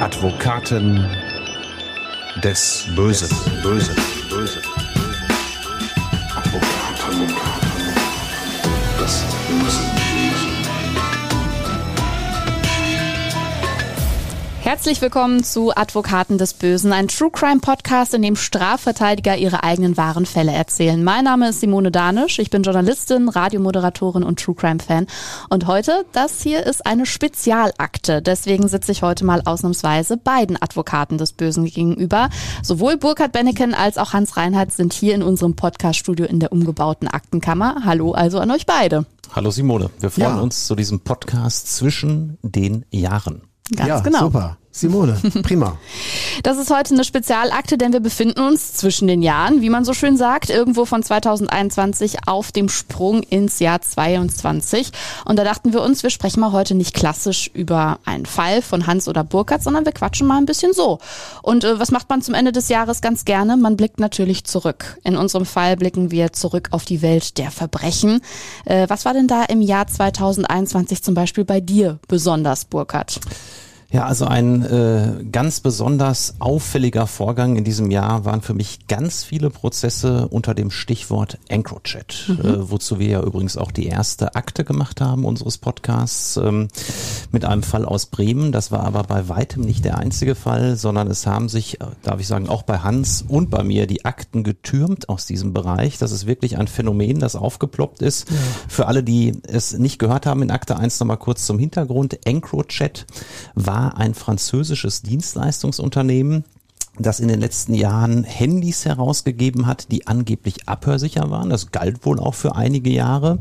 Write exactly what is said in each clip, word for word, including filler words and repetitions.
Advokaten des Bösen. Böse. Böse. Advokaten des Bösen. Herzlich willkommen zu Advokaten des Bösen, ein True-Crime-Podcast, in dem Strafverteidiger ihre eigenen wahren Fälle erzählen. Mein Name ist Simone Danisch, ich bin Journalistin, Radiomoderatorin und True-Crime-Fan. Und heute, das hier ist eine Spezialakte, deswegen sitze ich heute mal ausnahmsweise beiden Advokaten des Bösen gegenüber. Sowohl Burkhard Benneken als auch Hans Reinhardt sind hier in unserem Podcast-Studio in der umgebauten Aktenkammer. Hallo also an euch beide. Hallo Simone, wir freuen ja. uns zu diesem Podcast zwischen den Jahren. Ganz ja, genau. Super. Simone, prima. Das ist heute eine Spezialakte, denn wir befinden uns zwischen den Jahren, wie man so schön sagt, irgendwo von zweitausendeinundzwanzig auf dem Sprung ins Jahr zweiundzwanzig. Und da dachten wir uns, wir sprechen mal heute nicht klassisch über einen Fall von Hans oder Burkhard, sondern wir quatschen mal ein bisschen so. Und äh, was macht man zum Ende des Jahres ganz gerne? Man blickt natürlich zurück. In unserem Fall blicken wir zurück auf die Welt der Verbrechen. Äh, was war denn da im Jahr zweitausendeinundzwanzig zum Beispiel bei dir besonders, Burkhard? Ja, also ein äh, ganz besonders auffälliger Vorgang in diesem Jahr waren für mich ganz viele Prozesse unter dem Stichwort EncroChat, mhm. äh, wozu wir ja übrigens auch die erste Akte gemacht haben unseres Podcasts ähm, mit einem Fall aus Bremen. Das war aber bei weitem nicht der einzige Fall, sondern es haben sich, äh, darf ich sagen, auch bei Hans und bei mir die Akten getürmt aus diesem Bereich. Das ist wirklich ein Phänomen, das aufgeploppt ist. Ja. Für alle, die es nicht gehört haben, in Akte eins nochmal kurz zum Hintergrund. EncroChat war ein französisches Dienstleistungsunternehmen, das in den letzten Jahren Handys herausgegeben hat, die angeblich abhörsicher waren. Das galt wohl auch für einige Jahre,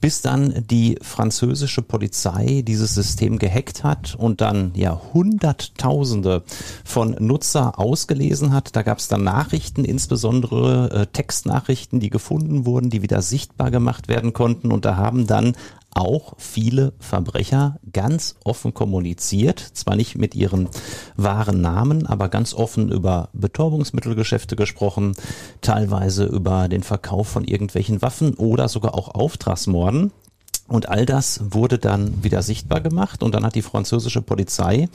bis dann die französische Polizei dieses System gehackt hat und dann ja Hunderttausende von Nutzer ausgelesen hat. Da gab es dann Nachrichten, insbesondere äh, Textnachrichten, die gefunden wurden, die wieder sichtbar gemacht werden konnten, und da haben dann auch viele Verbrecher ganz offen kommuniziert, zwar nicht mit ihren wahren Namen, aber ganz offen über Betäubungsmittelgeschäfte gesprochen, teilweise über den Verkauf von irgendwelchen Waffen oder sogar auch Auftragsmorden. Und all das wurde dann wieder sichtbar gemacht, und dann hat die französische Polizei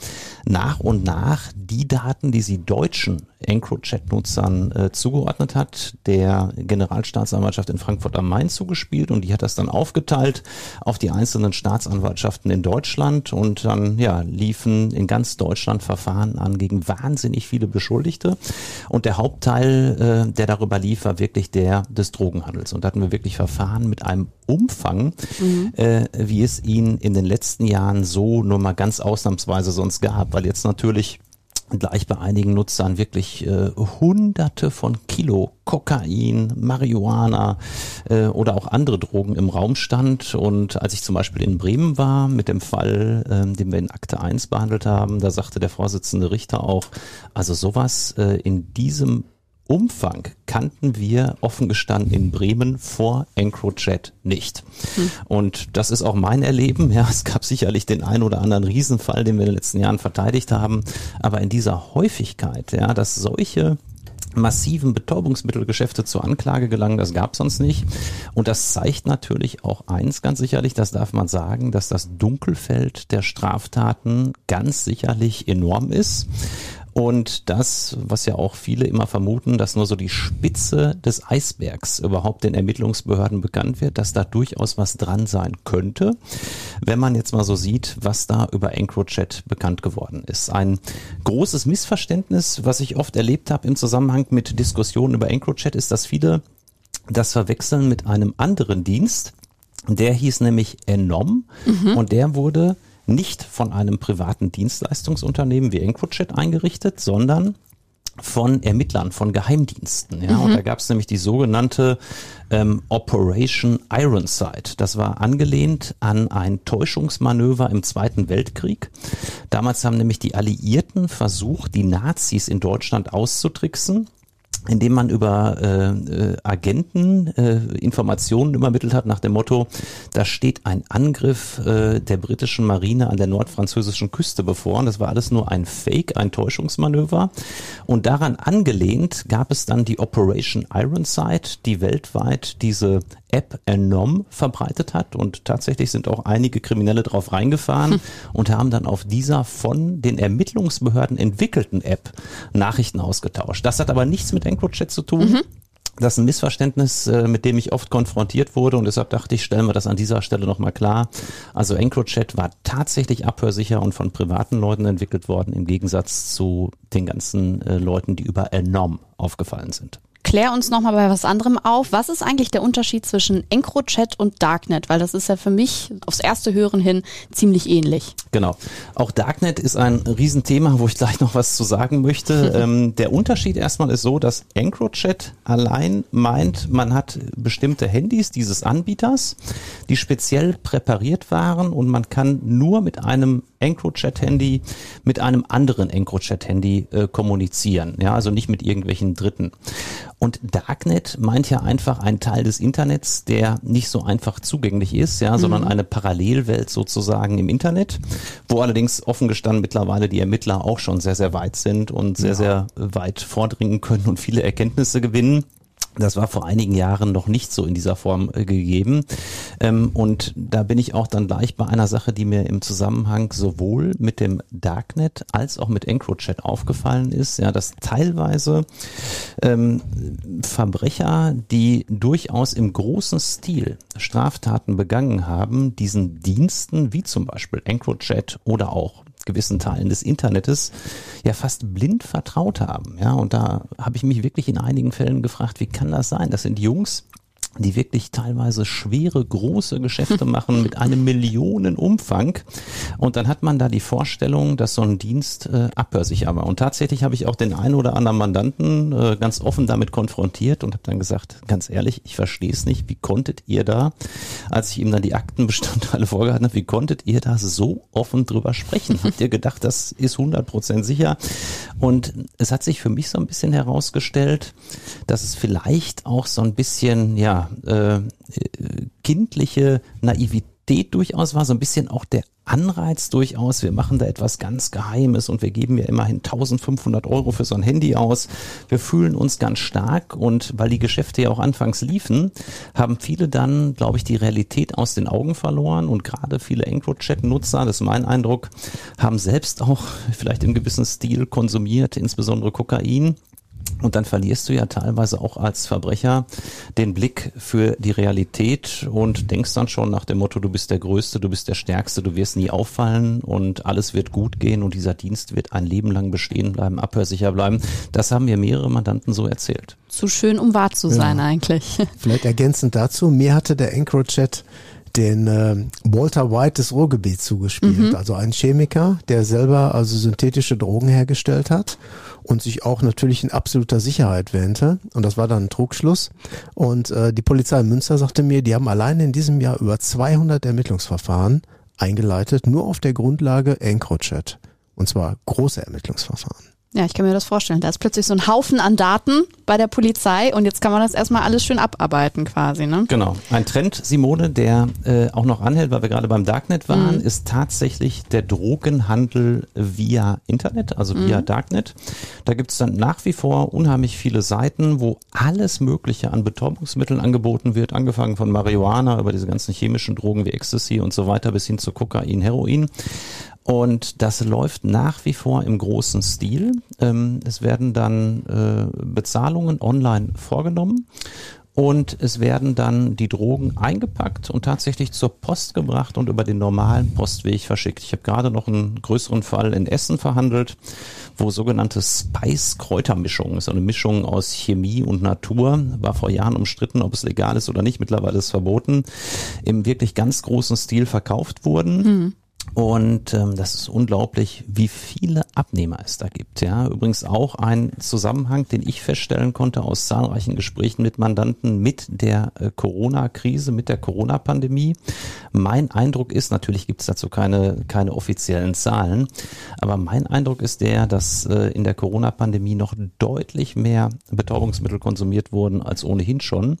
nach und nach die Daten, die sie deutschen EncroChat-Nutzern äh, zugeordnet hat, der Generalstaatsanwaltschaft in Frankfurt am Main zugespielt, und die hat das dann aufgeteilt auf die einzelnen Staatsanwaltschaften in Deutschland, und dann ja liefen in ganz Deutschland Verfahren an gegen wahnsinnig viele Beschuldigte, und der Hauptteil, äh, der darüber lief, war wirklich der des Drogenhandels, und da hatten wir wirklich Verfahren mit einem Umfang, mhm. äh, wie es ihn in den letzten Jahren so nur mal ganz ausnahmsweise sonst gab, weil jetzt natürlich gleich bei einigen Nutzern wirklich äh, Hunderte von Kilo Kokain, Marihuana äh, oder auch andere Drogen im Raum stand. Und als ich zum Beispiel in Bremen war mit dem Fall, ähm, den wir in Akte eins behandelt haben, da sagte der Vorsitzende Richter auch, also sowas äh, in diesem Umfang kannten wir offen gestanden in Bremen vor EncroChat nicht. Mhm. Und das ist auch mein Erleben. Ja, es gab sicherlich den einen oder anderen Riesenfall, den wir in den letzten Jahren verteidigt haben. Aber in dieser Häufigkeit, ja, dass solche massiven Betäubungsmittelgeschäfte zur Anklage gelangen, das gab es sonst nicht. Und das zeigt natürlich auch eins ganz sicherlich, das darf man sagen, dass das Dunkelfeld der Straftaten ganz sicherlich enorm ist. Und das, was ja auch viele immer vermuten, dass nur so die Spitze des Eisbergs überhaupt den Ermittlungsbehörden bekannt wird, dass da durchaus was dran sein könnte, wenn man jetzt mal so sieht, was da über EncroChat bekannt geworden ist. Ein großes Missverständnis, was ich oft erlebt habe im Zusammenhang mit Diskussionen über EncroChat, ist, dass viele das verwechseln mit einem anderen Dienst. Der hieß nämlich ANOM, mhm. und der wurde nicht von einem privaten Dienstleistungsunternehmen wie EncroChat eingerichtet, sondern von Ermittlern, von Geheimdiensten. Ja? Mhm. Und da gab es nämlich die sogenannte ähm, Operation Ironside. Das war angelehnt an ein Täuschungsmanöver im Zweiten Weltkrieg. Damals haben nämlich die Alliierten versucht, die Nazis in Deutschland auszutricksen. indem man über äh, Agenten äh, Informationen übermittelt hat nach dem Motto, da steht ein Angriff äh, der britischen Marine an der nordfranzösischen Küste bevor. Und das war alles nur ein Fake, ein Täuschungsmanöver. Und daran angelehnt gab es dann die Operation Ironside, die weltweit diese App ANOM verbreitet hat. Und tatsächlich sind auch einige Kriminelle drauf reingefahren hm. und haben dann auf dieser von den Ermittlungsbehörden entwickelten App Nachrichten ausgetauscht. Das hat aber nichts mit EncroChat zu tun. Mhm. Das ist ein Missverständnis, mit dem ich oft konfrontiert wurde, und deshalb dachte ich, stellen wir das an dieser Stelle nochmal klar. Also EncroChat war tatsächlich abhörsicher und von privaten Leuten entwickelt worden, im Gegensatz zu den ganzen äh, Leuten, die über ANOM aufgefallen sind. Klär uns nochmal bei was anderem auf. Was ist eigentlich der Unterschied zwischen EncroChat und Darknet? Weil das ist ja für mich aufs erste Hören hin ziemlich ähnlich. Genau. Auch Darknet ist ein Riesenthema, wo ich gleich noch was zu sagen möchte. ähm, der Unterschied erstmal ist so, dass EncroChat allein meint, man hat bestimmte Handys dieses Anbieters, die speziell präpariert waren, und man kann nur mit einem EncroChat-Handy mit einem anderen EncroChat-Handy äh, kommunizieren. Ja, also nicht mit irgendwelchen Dritten. Und Darknet meint ja einfach einen Teil des Internets, der nicht so einfach zugänglich ist, ja, mhm. sondern eine Parallelwelt sozusagen im Internet, wo allerdings offen gestanden mittlerweile die Ermittler auch schon sehr, sehr weit sind und sehr, ja. sehr weit vordringen können und viele Erkenntnisse gewinnen. Das war vor einigen Jahren noch nicht so in dieser Form gegeben. Und da bin ich auch dann gleich bei einer Sache, die mir im Zusammenhang sowohl mit dem Darknet als auch mit EncroChat aufgefallen ist, ja, dass teilweise ähm, Verbrecher, die durchaus im großen Stil Straftaten begangen haben, diesen Diensten wie zum Beispiel EncroChat oder auch gewissen Teilen des Internets ja fast blind vertraut haben. Ja, und da habe ich mich wirklich in einigen Fällen gefragt, wie kann das sein? Das sind Jungs, die wirklich teilweise schwere, große Geschäfte machen mit einem Millionenumfang. Und dann hat man da die Vorstellung, dass so ein Dienst äh, abhörsicher war. Und tatsächlich habe ich auch den einen oder anderen Mandanten äh, ganz offen damit konfrontiert und habe dann gesagt, ganz ehrlich, ich verstehe es nicht, wie konntet ihr da, als ich ihm dann die Aktenbestandteile vorgehalten habe, wie konntet ihr da so offen drüber sprechen? Habt ihr gedacht, das ist hundert Prozent sicher? Und es hat sich für mich so ein bisschen herausgestellt, dass es vielleicht auch so ein bisschen, ja, Äh, kindliche Naivität durchaus war, so ein bisschen auch der Anreiz durchaus, wir machen da etwas ganz Geheimes und wir geben ja immerhin eintausendfünfhundert Euro für so ein Handy aus. Wir fühlen uns ganz stark, und weil die Geschäfte ja auch anfangs liefen, haben viele dann, glaube ich, die Realität aus den Augen verloren, und gerade viele EncroChat-Nutzer, das ist mein Eindruck, haben selbst auch vielleicht im gewissen Stil konsumiert, insbesondere Kokain. Und dann verlierst du ja teilweise auch als Verbrecher den Blick für die Realität und denkst dann schon nach dem Motto, du bist der Größte, du bist der Stärkste, du wirst nie auffallen und alles wird gut gehen und dieser Dienst wird ein Leben lang bestehen bleiben, abhörsicher bleiben. Das haben mir mehrere Mandanten so erzählt. Zu schön, um wahr zu sein ja. eigentlich. Vielleicht ergänzend dazu, mir hatte der EncroChat den äh, Walter White des Ruhrgebiets zugespielt, mhm. also ein Chemiker, der selber also synthetische Drogen hergestellt hat und sich auch natürlich in absoluter Sicherheit wähnte, und das war dann ein Trugschluss, und äh, die Polizei in Münster sagte mir, die haben allein in diesem Jahr über zweihundert Ermittlungsverfahren eingeleitet, nur auf der Grundlage EncroChat, und zwar große Ermittlungsverfahren. Ja, ich kann mir das vorstellen. Da ist plötzlich so ein Haufen an Daten bei der Polizei und jetzt kann man das erstmal alles schön abarbeiten quasi, ne? Genau. Ein Trend, Simone, der äh, auch noch anhält, weil wir gerade beim Darknet waren, mhm. ist tatsächlich der Drogenhandel via Internet, also mhm. via Darknet. Da gibt es dann nach wie vor unheimlich viele Seiten, wo alles Mögliche an Betäubungsmitteln angeboten wird, angefangen von Marihuana über diese ganzen chemischen Drogen wie Ecstasy und so weiter bis hin zu Kokain, Heroin. Und das läuft nach wie vor im großen Stil. Es werden dann Bezahlungen online vorgenommen und es werden dann die Drogen eingepackt und tatsächlich zur Post gebracht und über den normalen Postweg verschickt. Ich habe gerade noch einen größeren Fall in Essen verhandelt, wo sogenannte Spice-Kräutermischung, so eine Mischung aus Chemie und Natur, war vor Jahren umstritten, ob es legal ist oder nicht, mittlerweile ist es verboten, im wirklich ganz großen Stil verkauft wurden. Mhm. Und ähm, das ist unglaublich, wie viele Abnehmer es da gibt. Ja, übrigens auch ein Zusammenhang, den ich feststellen konnte aus zahlreichen Gesprächen mit Mandanten mit der äh, Corona-Krise, mit der Corona-Pandemie. Mein Eindruck ist, natürlich gibt es dazu keine keine offiziellen Zahlen, aber mein Eindruck ist der, dass äh, in der Corona-Pandemie noch deutlich mehr Betäubungsmittel konsumiert wurden als ohnehin schon.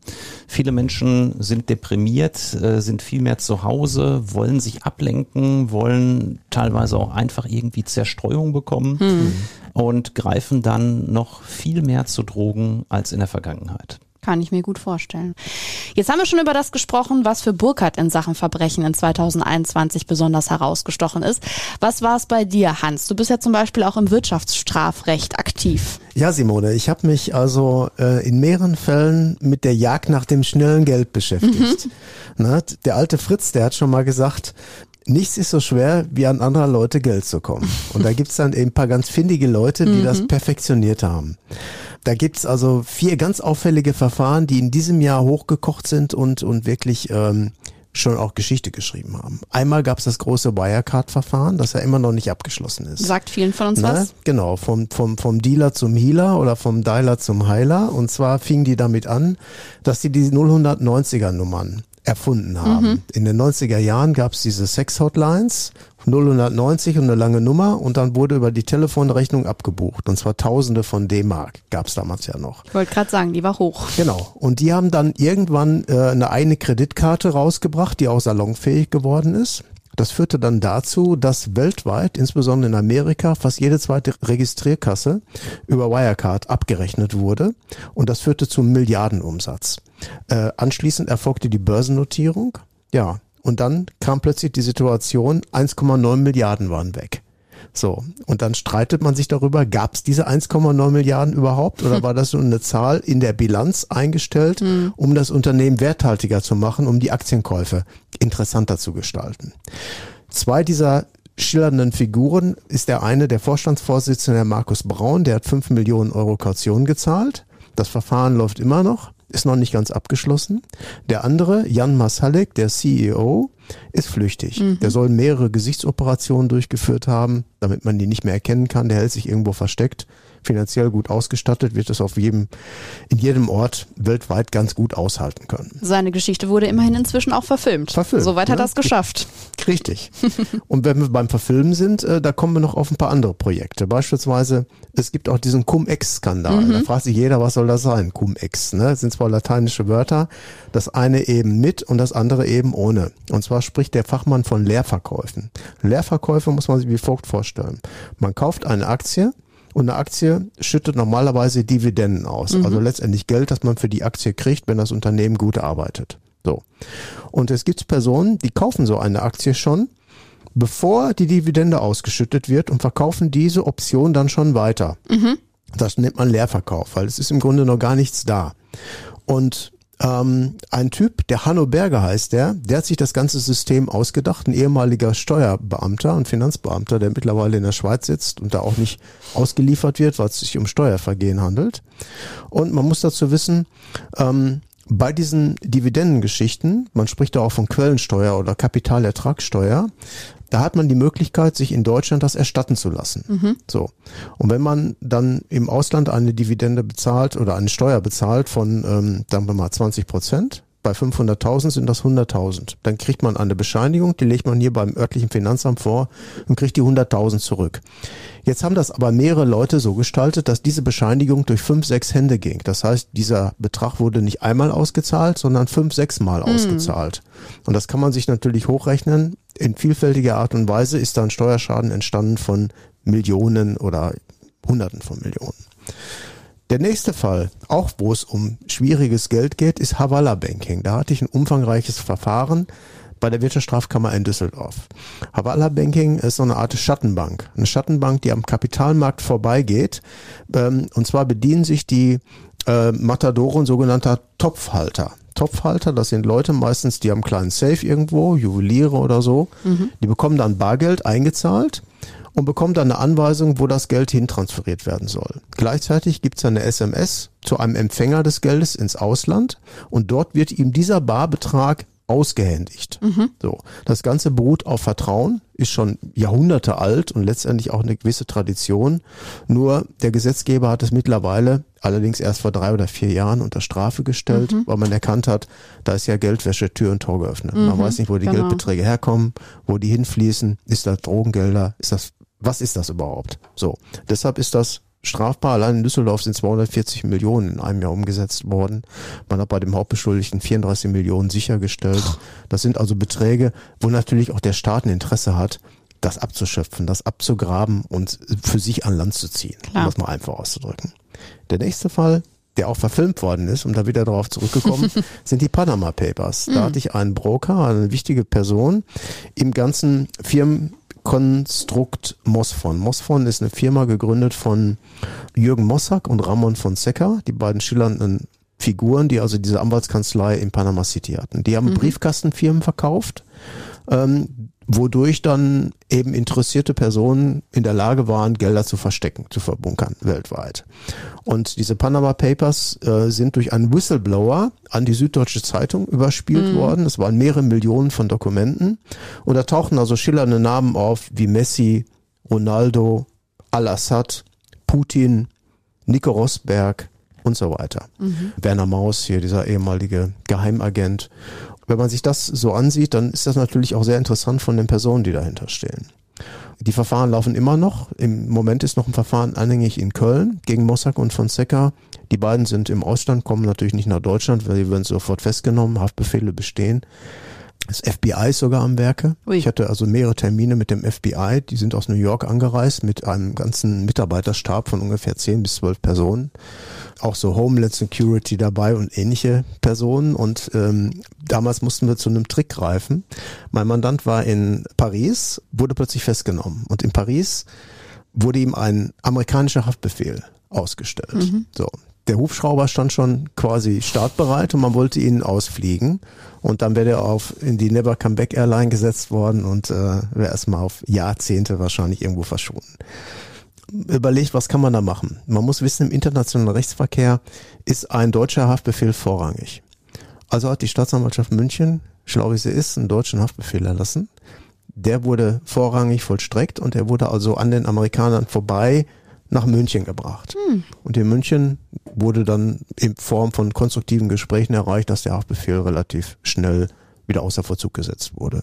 Viele Menschen sind deprimiert, äh, sind viel mehr zu Hause, wollen sich ablenken, wollen wollen teilweise auch einfach irgendwie Zerstreuung bekommen hm. und greifen dann noch viel mehr zu Drogen als in der Vergangenheit. Kann ich mir gut vorstellen. Jetzt haben wir schon über das gesprochen, was für Burkhard in Sachen Verbrechen in zweitausendeinundzwanzig besonders herausgestochen ist. Was war es bei dir, Hans? Du bist ja zum Beispiel auch im Wirtschaftsstrafrecht aktiv. Ja, Simone, ich habe mich also äh, in mehreren Fällen mit der Jagd nach dem schnellen Geld beschäftigt. Mhm. Na, der alte Fritz, der hat schon mal gesagt, nichts ist so schwer, wie an andere Leute Geld zu kommen. Und da gibt's dann eben ein paar ganz findige Leute, die mhm. das perfektioniert haben. Da gibt's also vier ganz auffällige Verfahren, die in diesem Jahr hochgekocht sind und und wirklich ähm, schon auch Geschichte geschrieben haben. Einmal gab's das große Wirecard-Verfahren, das ja immer noch nicht abgeschlossen ist. Sagt vielen von uns Na, was? Genau, vom vom vom Dealer zum Healer oder vom Dialer zum Heiler. Und zwar fingen die damit an, dass die die null hundertneunziger Nummern erfunden haben. Mhm. In den neunziger Jahren gab es diese Sex-Hotlines, null hundertneunzig und eine lange Nummer, und dann wurde über die Telefonrechnung abgebucht, und zwar Tausende von D-Mark gab es damals ja noch. Ich wollte gerade sagen, die war hoch. Genau, und die haben dann irgendwann äh, eine eigene Kreditkarte rausgebracht, die auch salonfähig geworden ist. Das führte dann dazu, dass weltweit, insbesondere in Amerika, fast jede zweite Registrierkasse über Wirecard abgerechnet wurde, und das führte zum Milliardenumsatz. Äh, anschließend erfolgte die Börsennotierung, ja, und dann kam plötzlich die Situation, eins Komma neun Milliarden waren weg. So, und dann streitet man sich darüber, gab es diese eins Komma neun Milliarden überhaupt, oder war das nur eine Zahl in der Bilanz eingestellt, mhm. um das Unternehmen werthaltiger zu machen, um die Aktienkäufe interessanter zu gestalten. Zwei dieser schillernden Figuren ist der eine, der Vorstandsvorsitzende Markus Braun, der hat fünf Millionen Euro Kaution gezahlt. Das Verfahren läuft immer noch, ist noch nicht ganz abgeschlossen. Der andere, Jan Masalek, der C E O, ist flüchtig. Mhm. Der soll mehrere Gesichtsoperationen durchgeführt haben, damit man die nicht mehr erkennen kann. Der hält sich irgendwo versteckt. Finanziell gut ausgestattet, wird es auf jedem, in jedem Ort weltweit ganz gut aushalten können. Seine Geschichte wurde immerhin inzwischen auch verfilmt. Verfilmt. Soweit hat ja. er es geschafft. Richtig. Und wenn wir beim Verfilmen sind, äh, da kommen wir noch auf ein paar andere Projekte. Beispielsweise, es gibt auch diesen Cum-Ex-Skandal. Mhm. Da fragt sich jeder, was soll das sein? Cum-Ex, ne? Das sind zwar lateinische Wörter, das eine eben mit und das andere eben ohne. Und zwar spricht der Fachmann von Leerverkäufen. Leerverkäufe muss man sich wie folgt vorstellen. Man kauft eine Aktie, und eine Aktie schüttet normalerweise Dividenden aus. Mhm. Also letztendlich Geld, das man für die Aktie kriegt, wenn das Unternehmen gut arbeitet. So. Und es gibt Personen, die kaufen so eine Aktie schon, bevor die Dividende ausgeschüttet wird, und verkaufen diese Option dann schon weiter. Mhm. Das nennt man Leerverkauf, weil es ist im Grunde noch gar nichts da. Und ähm, ein Typ, der Hanno Berger heißt der, der hat sich das ganze System ausgedacht, ein ehemaliger Steuerbeamter und Finanzbeamter, der mittlerweile in der Schweiz sitzt und da auch nicht ausgeliefert wird, weil es sich um Steuervergehen handelt. Und man muss dazu wissen, ähm, bei diesen Dividendengeschichten, man spricht da auch von Quellensteuer oder Kapitalertragssteuer, da hat man die Möglichkeit, sich in Deutschland das erstatten zu lassen. Mhm. So. Und wenn man dann im Ausland eine Dividende bezahlt oder eine Steuer bezahlt von, ähm, sagen wir mal, zwanzig Prozent, bei fünfhunderttausend sind das hunderttausend. Dann kriegt man eine Bescheinigung, die legt man hier beim örtlichen Finanzamt vor und kriegt die hunderttausend zurück. Jetzt haben das aber mehrere Leute so gestaltet, dass diese Bescheinigung durch fünf, sechs Hände ging. Das heißt, dieser Betrag wurde nicht einmal ausgezahlt, sondern fünf, sechs Mal mhm. ausgezahlt. Und das kann man sich natürlich hochrechnen. In vielfältiger Art und Weise ist dann Steuerschaden entstanden von Millionen oder Hunderten von Millionen. Der nächste Fall, auch wo es um schwieriges Geld geht, ist Hawala Banking. Da hatte ich ein umfangreiches Verfahren bei der Wirtschaftsstrafkammer in Düsseldorf. Hawala Banking ist so eine Art Schattenbank. Eine Schattenbank, die am Kapitalmarkt vorbeigeht. Und zwar bedienen sich die Matadoren sogenannter Topfhalter. Topfhalter, das sind Leute meistens, die haben einen kleinen Safe irgendwo, Juweliere oder so. Mhm. Die bekommen dann Bargeld eingezahlt und bekommt dann eine Anweisung, wo das Geld hintransferiert werden soll. Gleichzeitig gibt es eine S M S zu einem Empfänger des Geldes ins Ausland, und dort wird ihm dieser Barbetrag ausgehändigt. Mhm. So. Das Ganze beruht auf Vertrauen, ist schon Jahrhunderte alt und letztendlich auch eine gewisse Tradition. Nur der Gesetzgeber hat es mittlerweile, allerdings erst vor drei oder vier Jahren, unter Strafe gestellt, mhm. weil man erkannt hat, da ist ja Geldwäsche Tür und Tor geöffnet. Mhm. Man weiß nicht, wo die genau. Geldbeträge herkommen, wo die hinfließen, ist das Drogengelder, ist das, was ist das überhaupt? So. Deshalb ist das strafbar. Allein in Düsseldorf sind zweihundertvierzig Millionen in einem Jahr umgesetzt worden. Man hat bei dem Hauptbeschuldigten vierunddreißig Millionen sichergestellt. Das sind also Beträge, wo natürlich auch der Staat ein Interesse hat, das abzuschöpfen, das abzugraben und für sich an Land zu ziehen, Klar. um das mal einfach auszudrücken. Der nächste Fall, der auch verfilmt worden ist, um da wieder darauf zurückgekommen, sind die Panama Papers. Da hatte ich einen Broker, eine wichtige Person im ganzen Firmen Konstrukt Mossfon. Mossfon ist eine Firma, gegründet von Jürgen Mossack und Ramon Fonseca, die beiden schillernden Figuren, die also diese Anwaltskanzlei in Panama City hatten. Die haben mhm. Briefkastenfirmen verkauft, ähm, wodurch dann eben interessierte Personen in der Lage waren, Gelder zu verstecken, zu verbunkern weltweit. Und diese Panama Papers äh, sind durch einen Whistleblower an die Süddeutsche Zeitung überspielt mhm. worden. Es waren mehrere Millionen von Dokumenten. Und da tauchten also schillernde Namen auf wie Messi, Ronaldo, Al-Assad, Putin, Nico Rosberg und so weiter. Mhm. Werner Maus hier, dieser ehemalige Geheimagent. Wenn man sich das so ansieht, dann ist das natürlich auch sehr interessant von den Personen, die dahinter stehen. Die Verfahren laufen immer noch. Im Moment ist noch ein Verfahren anhängig in Köln gegen Mossack und Fonseca. Die beiden sind im Ausland, kommen natürlich nicht nach Deutschland, weil sie werden sofort festgenommen, Haftbefehle bestehen. Das F B I ist sogar am Werke. Ui. Ich hatte also mehrere Termine mit dem F B I. Die sind aus New York angereist mit einem ganzen Mitarbeiterstab von ungefähr zehn bis zwölf Personen. Auch so Homeland Security dabei und ähnliche Personen. Und ähm, damals mussten wir zu einem Trick greifen. Mein Mandant war in Paris, wurde plötzlich festgenommen. Und in Paris wurde ihm ein amerikanischer Haftbefehl ausgestellt. Mhm. So. Der Hubschrauber stand schon quasi startbereit und man wollte ihn ausfliegen. Und dann wäre er auf in die Never Come Back Airline gesetzt worden und äh, wäre erstmal auf Jahrzehnte wahrscheinlich irgendwo verschwunden. Überlegt, was kann man da machen? Man muss wissen, im internationalen Rechtsverkehr ist ein deutscher Haftbefehl vorrangig. Also hat die Staatsanwaltschaft München, schlau wie sie ist, einen deutschen Haftbefehl erlassen. Der wurde vorrangig vollstreckt und er wurde also an den Amerikanern vorbei nach München gebracht. Hm. Und in München wurde dann in Form von konstruktiven Gesprächen erreicht, dass der Haftbefehl relativ schnell wieder außer Vollzug gesetzt wurde.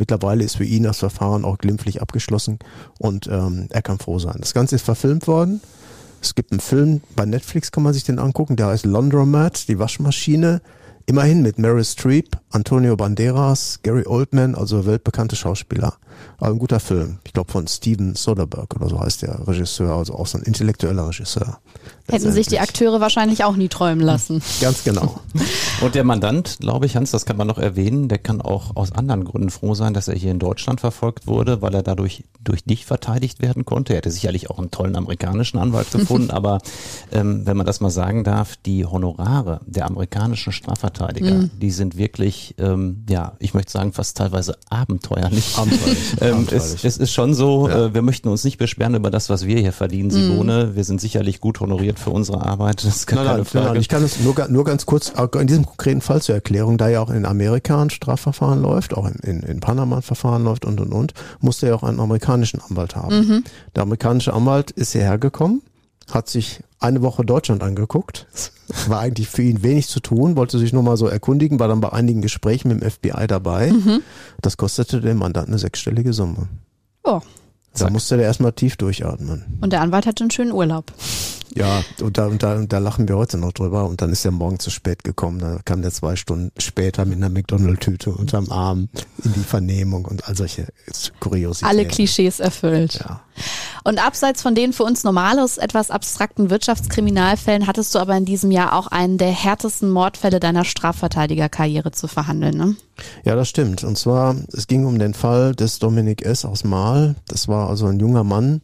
Mittlerweile ist für ihn das Verfahren auch glimpflich abgeschlossen und ähm, er kann froh sein. Das Ganze ist verfilmt worden. Es gibt einen Film, bei Netflix kann man sich den angucken, der heißt Laundromat, die Waschmaschine. Immerhin mit Meryl Streep, Antonio Banderas, Gary Oldman, also weltbekannte Schauspieler. Also ein guter Film. Ich glaube von Steven Soderbergh oder so heißt der Regisseur, also auch so ein intellektueller Regisseur. Hätten sich die Akteure wahrscheinlich auch nie träumen lassen. Ganz genau. Und der Mandant, glaube ich, Hans, das kann man noch erwähnen, der kann auch aus anderen Gründen froh sein, dass er hier in Deutschland verfolgt wurde, weil er dadurch durch dich verteidigt werden konnte. Er hätte sicherlich auch einen tollen amerikanischen Anwalt gefunden, aber ähm, wenn man das mal sagen darf, die Honorare der amerikanischen Strafverteidigung, Mhm. die sind wirklich, ähm, ja, ich möchte sagen, fast teilweise abenteuerlich. abenteuerlich. ähm, abenteuerlich. Es, es ist schon so, ja. äh, wir möchten uns nicht beschweren über das, was wir hier verdienen, Simone. Mhm. Wir sind sicherlich gut honoriert für unsere Arbeit. Das ist gar nein, keine nein, Frage. Nein, ich kann es nur, nur ganz kurz, in diesem konkreten Fall zur Erklärung, da ja auch in Amerika ein Strafverfahren läuft, auch in, in, in Panama ein Verfahren läuft und, und, und, musste ja auch einen amerikanischen Anwalt haben. Mhm. Der amerikanische Anwalt ist hierher gekommen, hat sich eine Woche Deutschland angeguckt, war eigentlich für ihn wenig zu tun, wollte sich nur mal so erkundigen, war dann bei einigen Gesprächen mit dem F B I dabei. Mhm. Das kostete dem Mandanten eine sechsstellige Summe. Oh. Da musste der erstmal tief durchatmen. Und der Anwalt hatte einen schönen Urlaub. Ja, und da, und da, und da lachen wir heute noch drüber. Und dann ist er morgen zu spät gekommen. Da kam der zwei Stunden später mit einer McDonald-Tüte unterm Arm in die Vernehmung und all solche Kuriositäten. Alle Klischees erfüllt. Ja. Und abseits von den für uns normales, etwas abstrakten Wirtschaftskriminalfällen hattest du aber in diesem Jahr auch einen der härtesten Mordfälle deiner Strafverteidigerkarriere zu verhandeln, ne? Ja, das stimmt. Und zwar, es ging um den Fall des Dominik S. aus Mahl. Das war also ein junger Mann,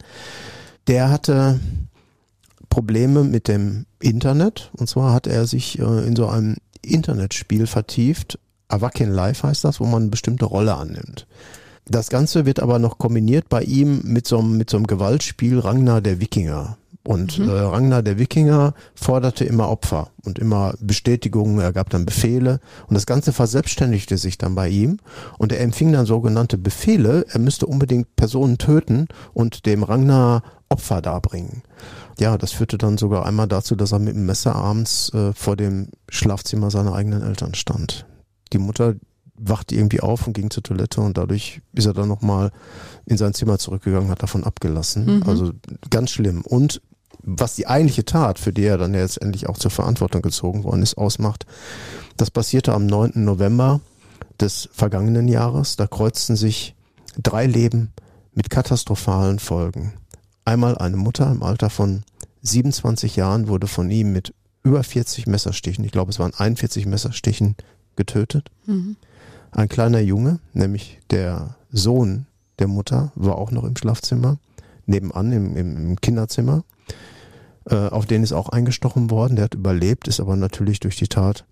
der hatte Probleme mit dem Internet. Und zwar hat er sich äh, in so einem Internetspiel vertieft. Awaken Life heißt das, wo man eine bestimmte Rolle annimmt. Das Ganze wird aber noch kombiniert bei ihm mit so einem, mit so einem Gewaltspiel Ragnar der Wikinger. Und mhm. äh, Ragnar der Wikinger forderte immer Opfer und immer Bestätigungen, er gab dann Befehle und das Ganze verselbstständigte sich dann bei ihm und er empfing dann sogenannte Befehle, er müsste unbedingt Personen töten und dem Ragnar Opfer darbringen. Ja, das führte dann sogar einmal dazu, dass er mit dem Messer abends äh, vor dem Schlafzimmer seiner eigenen Eltern stand. Die Mutter wachte irgendwie auf und ging zur Toilette und dadurch ist er dann nochmal in sein Zimmer zurückgegangen, hat davon abgelassen. Mhm. Also ganz schlimm. Und was die eigentliche Tat, für die er dann ja letztendlich auch zur Verantwortung gezogen worden ist, ausmacht, das passierte am neunten November des vergangenen Jahres. Da kreuzten sich drei Leben mit katastrophalen Folgen. Einmal eine Mutter im Alter von siebenundzwanzig Jahren wurde von ihm mit über vierzig Messerstichen, ich glaube es waren einundvierzig Messerstichen, getötet. Mhm. Ein kleiner Junge, nämlich der Sohn der Mutter, war auch noch im Schlafzimmer, nebenan im, im, im Kinderzimmer. Auf den ist auch eingestochen worden, der hat überlebt, ist aber natürlich durch die Tat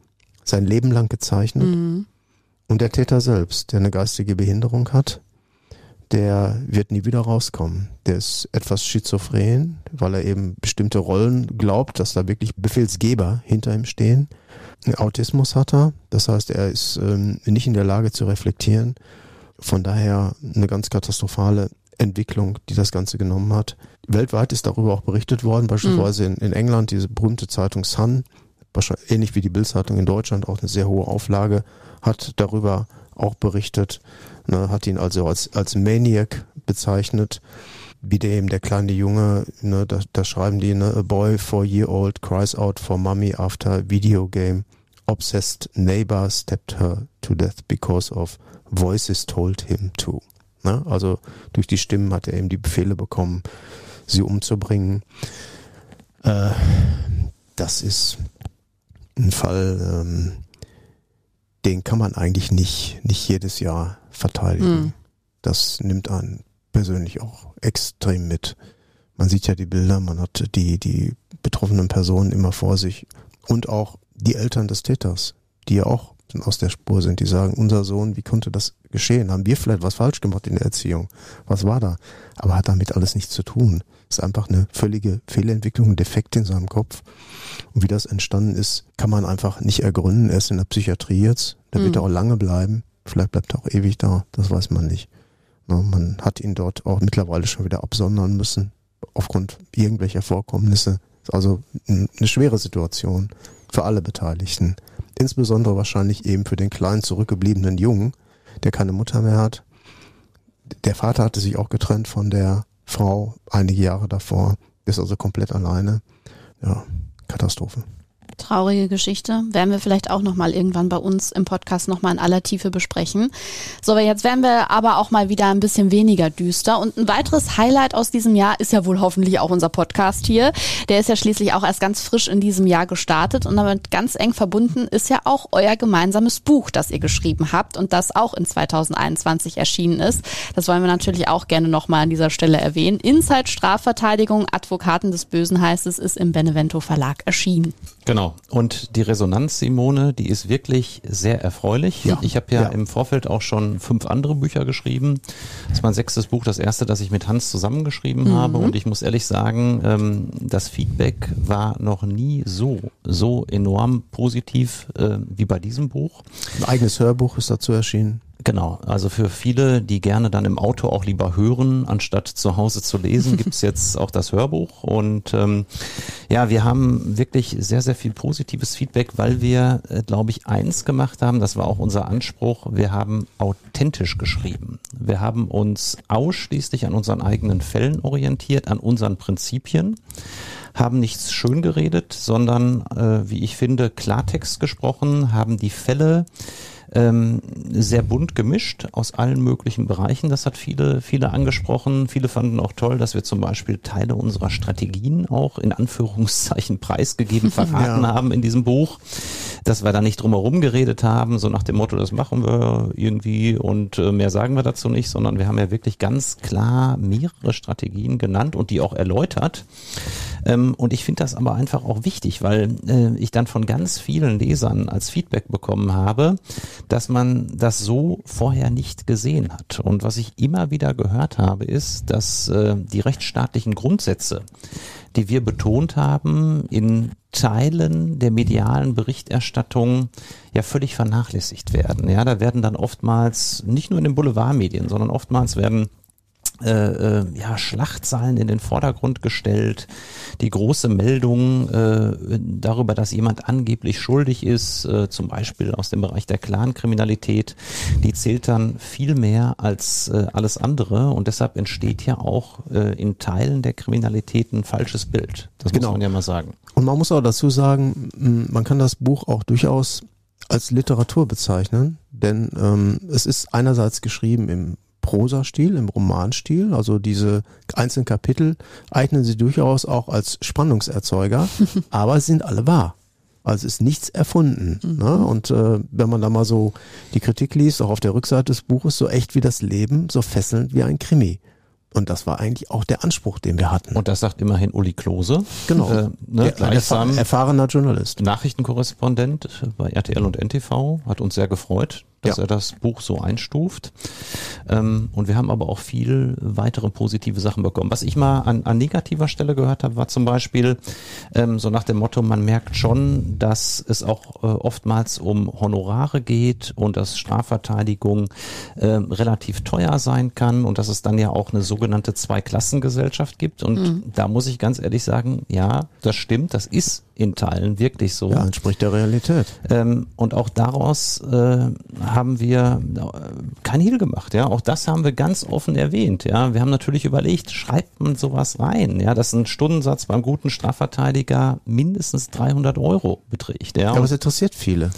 sein Leben lang gezeichnet. Mhm. Und der Täter selbst, der eine geistige Behinderung hat, der wird nie wieder rauskommen. Der ist etwas schizophren, weil er eben bestimmte Rollen glaubt, dass da wirklich Befehlsgeber hinter ihm stehen. Autismus hat er, das heißt, er ist ähm, nicht in der Lage zu reflektieren. Von daher eine ganz katastrophale Entwicklung, die das Ganze genommen hat. Weltweit ist darüber auch berichtet worden, beispielsweise mhm. in, in England, diese berühmte Zeitung Sun, ähnlich wie die Bild-Zeitung in Deutschland, auch eine sehr hohe Auflage, hat darüber auch berichtet, ne, hat ihn also als, als Maniac bezeichnet, wie der eben der kleine Junge, ne, da, da schreiben die, ne, a boy four year old cries out for mommy after video game, obsessed neighbor stabbed her to death because of voices told him to. Ne, also durch die Stimmen hat er eben die Befehle bekommen, sie umzubringen. Äh, das ist ein Fall, ähm, den kann man eigentlich nicht, nicht jedes Jahr verteidigen. Mhm. Das nimmt einen persönlich auch extrem mit. Man sieht ja die Bilder, man hat die, die betroffenen Personen immer vor sich und auch die Eltern des Täters, die ja auch aus der Spur sind, die sagen, unser Sohn, wie konnte das geschehen? Haben wir vielleicht was falsch gemacht in der Erziehung? Was war da? Aber hat damit alles nichts zu tun. Ist einfach eine völlige Fehlentwicklung, ein Defekt in seinem Kopf. Und wie das entstanden ist, kann man einfach nicht ergründen. Er ist in der Psychiatrie jetzt, da wird mhm. er auch lange bleiben. Vielleicht bleibt er auch ewig da, das weiß man nicht. Na, man hat ihn dort auch mittlerweile schon wieder absondern müssen, aufgrund irgendwelcher Vorkommnisse. Also eine schwere Situation für alle Beteiligten. Insbesondere wahrscheinlich eben für den kleinen, zurückgebliebenen Jungen, der keine Mutter mehr hat. Der Vater hatte sich auch getrennt von der Frau einige Jahre davor, ist also komplett alleine. Ja, Katastrophe. Traurige Geschichte. Werden wir vielleicht auch nochmal irgendwann bei uns im Podcast nochmal in aller Tiefe besprechen. So, aber jetzt werden wir aber auch mal wieder ein bisschen weniger düster. Und ein weiteres Highlight aus diesem Jahr ist ja wohl hoffentlich auch unser Podcast hier. Der ist ja schließlich auch erst ganz frisch in diesem Jahr gestartet. Und damit ganz eng verbunden ist ja auch euer gemeinsames Buch, das ihr geschrieben habt und das auch in zweitausendeinundzwanzig erschienen ist. Das wollen wir natürlich auch gerne nochmal an dieser Stelle erwähnen. Inside Strafverteidigung, Advokaten des Bösen heißt es, ist im Benevento Verlag erschienen. Genau. Und die Resonanz, Simone, die ist wirklich sehr erfreulich. Ja. Ich habe ja, ja im Vorfeld auch schon fünf andere Bücher geschrieben. Das ist mein sechstes Buch, das erste, das ich mit Hans zusammengeschrieben mhm. habe. Und ich muss ehrlich sagen, das Feedback war noch nie so, so enorm positiv wie bei diesem Buch. Ein eigenes Hörbuch ist dazu erschienen. Genau, also für viele, die gerne dann im Auto auch lieber hören, anstatt zu Hause zu lesen, gibt's jetzt auch das Hörbuch. Und ähm, ja, wir haben wirklich sehr, sehr viel positives Feedback, weil wir, äh, glaube ich, eins gemacht haben, das war auch unser Anspruch, wir haben authentisch geschrieben. Wir haben uns ausschließlich an unseren eigenen Fällen orientiert, an unseren Prinzipien, haben nichts schön geredet, sondern, äh, wie ich finde, Klartext gesprochen, haben die Fälle sehr bunt gemischt aus allen möglichen Bereichen. Das hat viele, viele angesprochen. Viele fanden auch toll, dass wir zum Beispiel Teile unserer Strategien auch in Anführungszeichen preisgegeben verraten ja. haben in diesem Buch. Dass wir da nicht drumherum geredet haben, so nach dem Motto, das machen wir irgendwie und mehr sagen wir dazu nicht, sondern wir haben ja wirklich ganz klar mehrere Strategien genannt und die auch erläutert. Und ich finde das aber einfach auch wichtig, weil ich dann von ganz vielen Lesern als Feedback bekommen habe, dass man das so vorher nicht gesehen hat. Und was ich immer wieder gehört habe, ist, dass äh, die rechtsstaatlichen Grundsätze, die wir betont haben, in Teilen der medialen Berichterstattung ja völlig vernachlässigt werden. Ja, da werden dann oftmals, nicht nur in den Boulevardmedien, sondern oftmals werden Äh, äh, ja, Schlagzeilen in den Vordergrund gestellt, die große Meldung äh, darüber, dass jemand angeblich schuldig ist, äh, zum Beispiel aus dem Bereich der Clan-Kriminalität, die zählt dann viel mehr als äh, alles andere, und deshalb entsteht ja auch äh, in Teilen der Kriminalität ein falsches Bild. Das genau. muss man ja mal sagen. Und man muss auch dazu sagen, man kann das Buch auch durchaus als Literatur bezeichnen, denn ähm, es ist einerseits geschrieben im Prosastil, im Romanstil, also diese einzelnen Kapitel eignen sie durchaus auch als Spannungserzeuger, aber sie sind alle wahr. Also ist nichts erfunden. Mhm. Ne? Und äh, wenn man da mal so die Kritik liest, auch auf der Rückseite des Buches, so echt wie das Leben, so fesselnd wie ein Krimi. Und das war eigentlich auch der Anspruch, den wir hatten. Und das sagt immerhin Uli Klose. Genau. Äh, ne, gleichsam erfahrener Journalist. Nachrichtenkorrespondent bei R T L und N T V. Hat uns sehr gefreut, dass ja. er das Buch so einstuft. Ähm, und wir haben aber auch viel weitere positive Sachen bekommen. Was ich mal an, an negativer Stelle gehört habe, war zum Beispiel ähm, so nach dem Motto, man merkt schon, dass es auch äh, oftmals um Honorare geht und dass Strafverteidigung äh, relativ teuer sein kann und dass es dann ja auch eine sogenannte sogenannte Zweiklassengesellschaft gibt, und mhm. da muss ich ganz ehrlich sagen, ja, das stimmt, das ist in Teilen wirklich so. Ja, entspricht der Realität. Ähm, und auch daraus äh, haben wir äh, kein Hehl gemacht, ja, auch das haben wir ganz offen erwähnt, ja, wir haben natürlich überlegt, schreibt man sowas rein, ja, dass ein Stundensatz beim guten Strafverteidiger mindestens dreihundert Euro beträgt, ja. Aber es interessiert viele.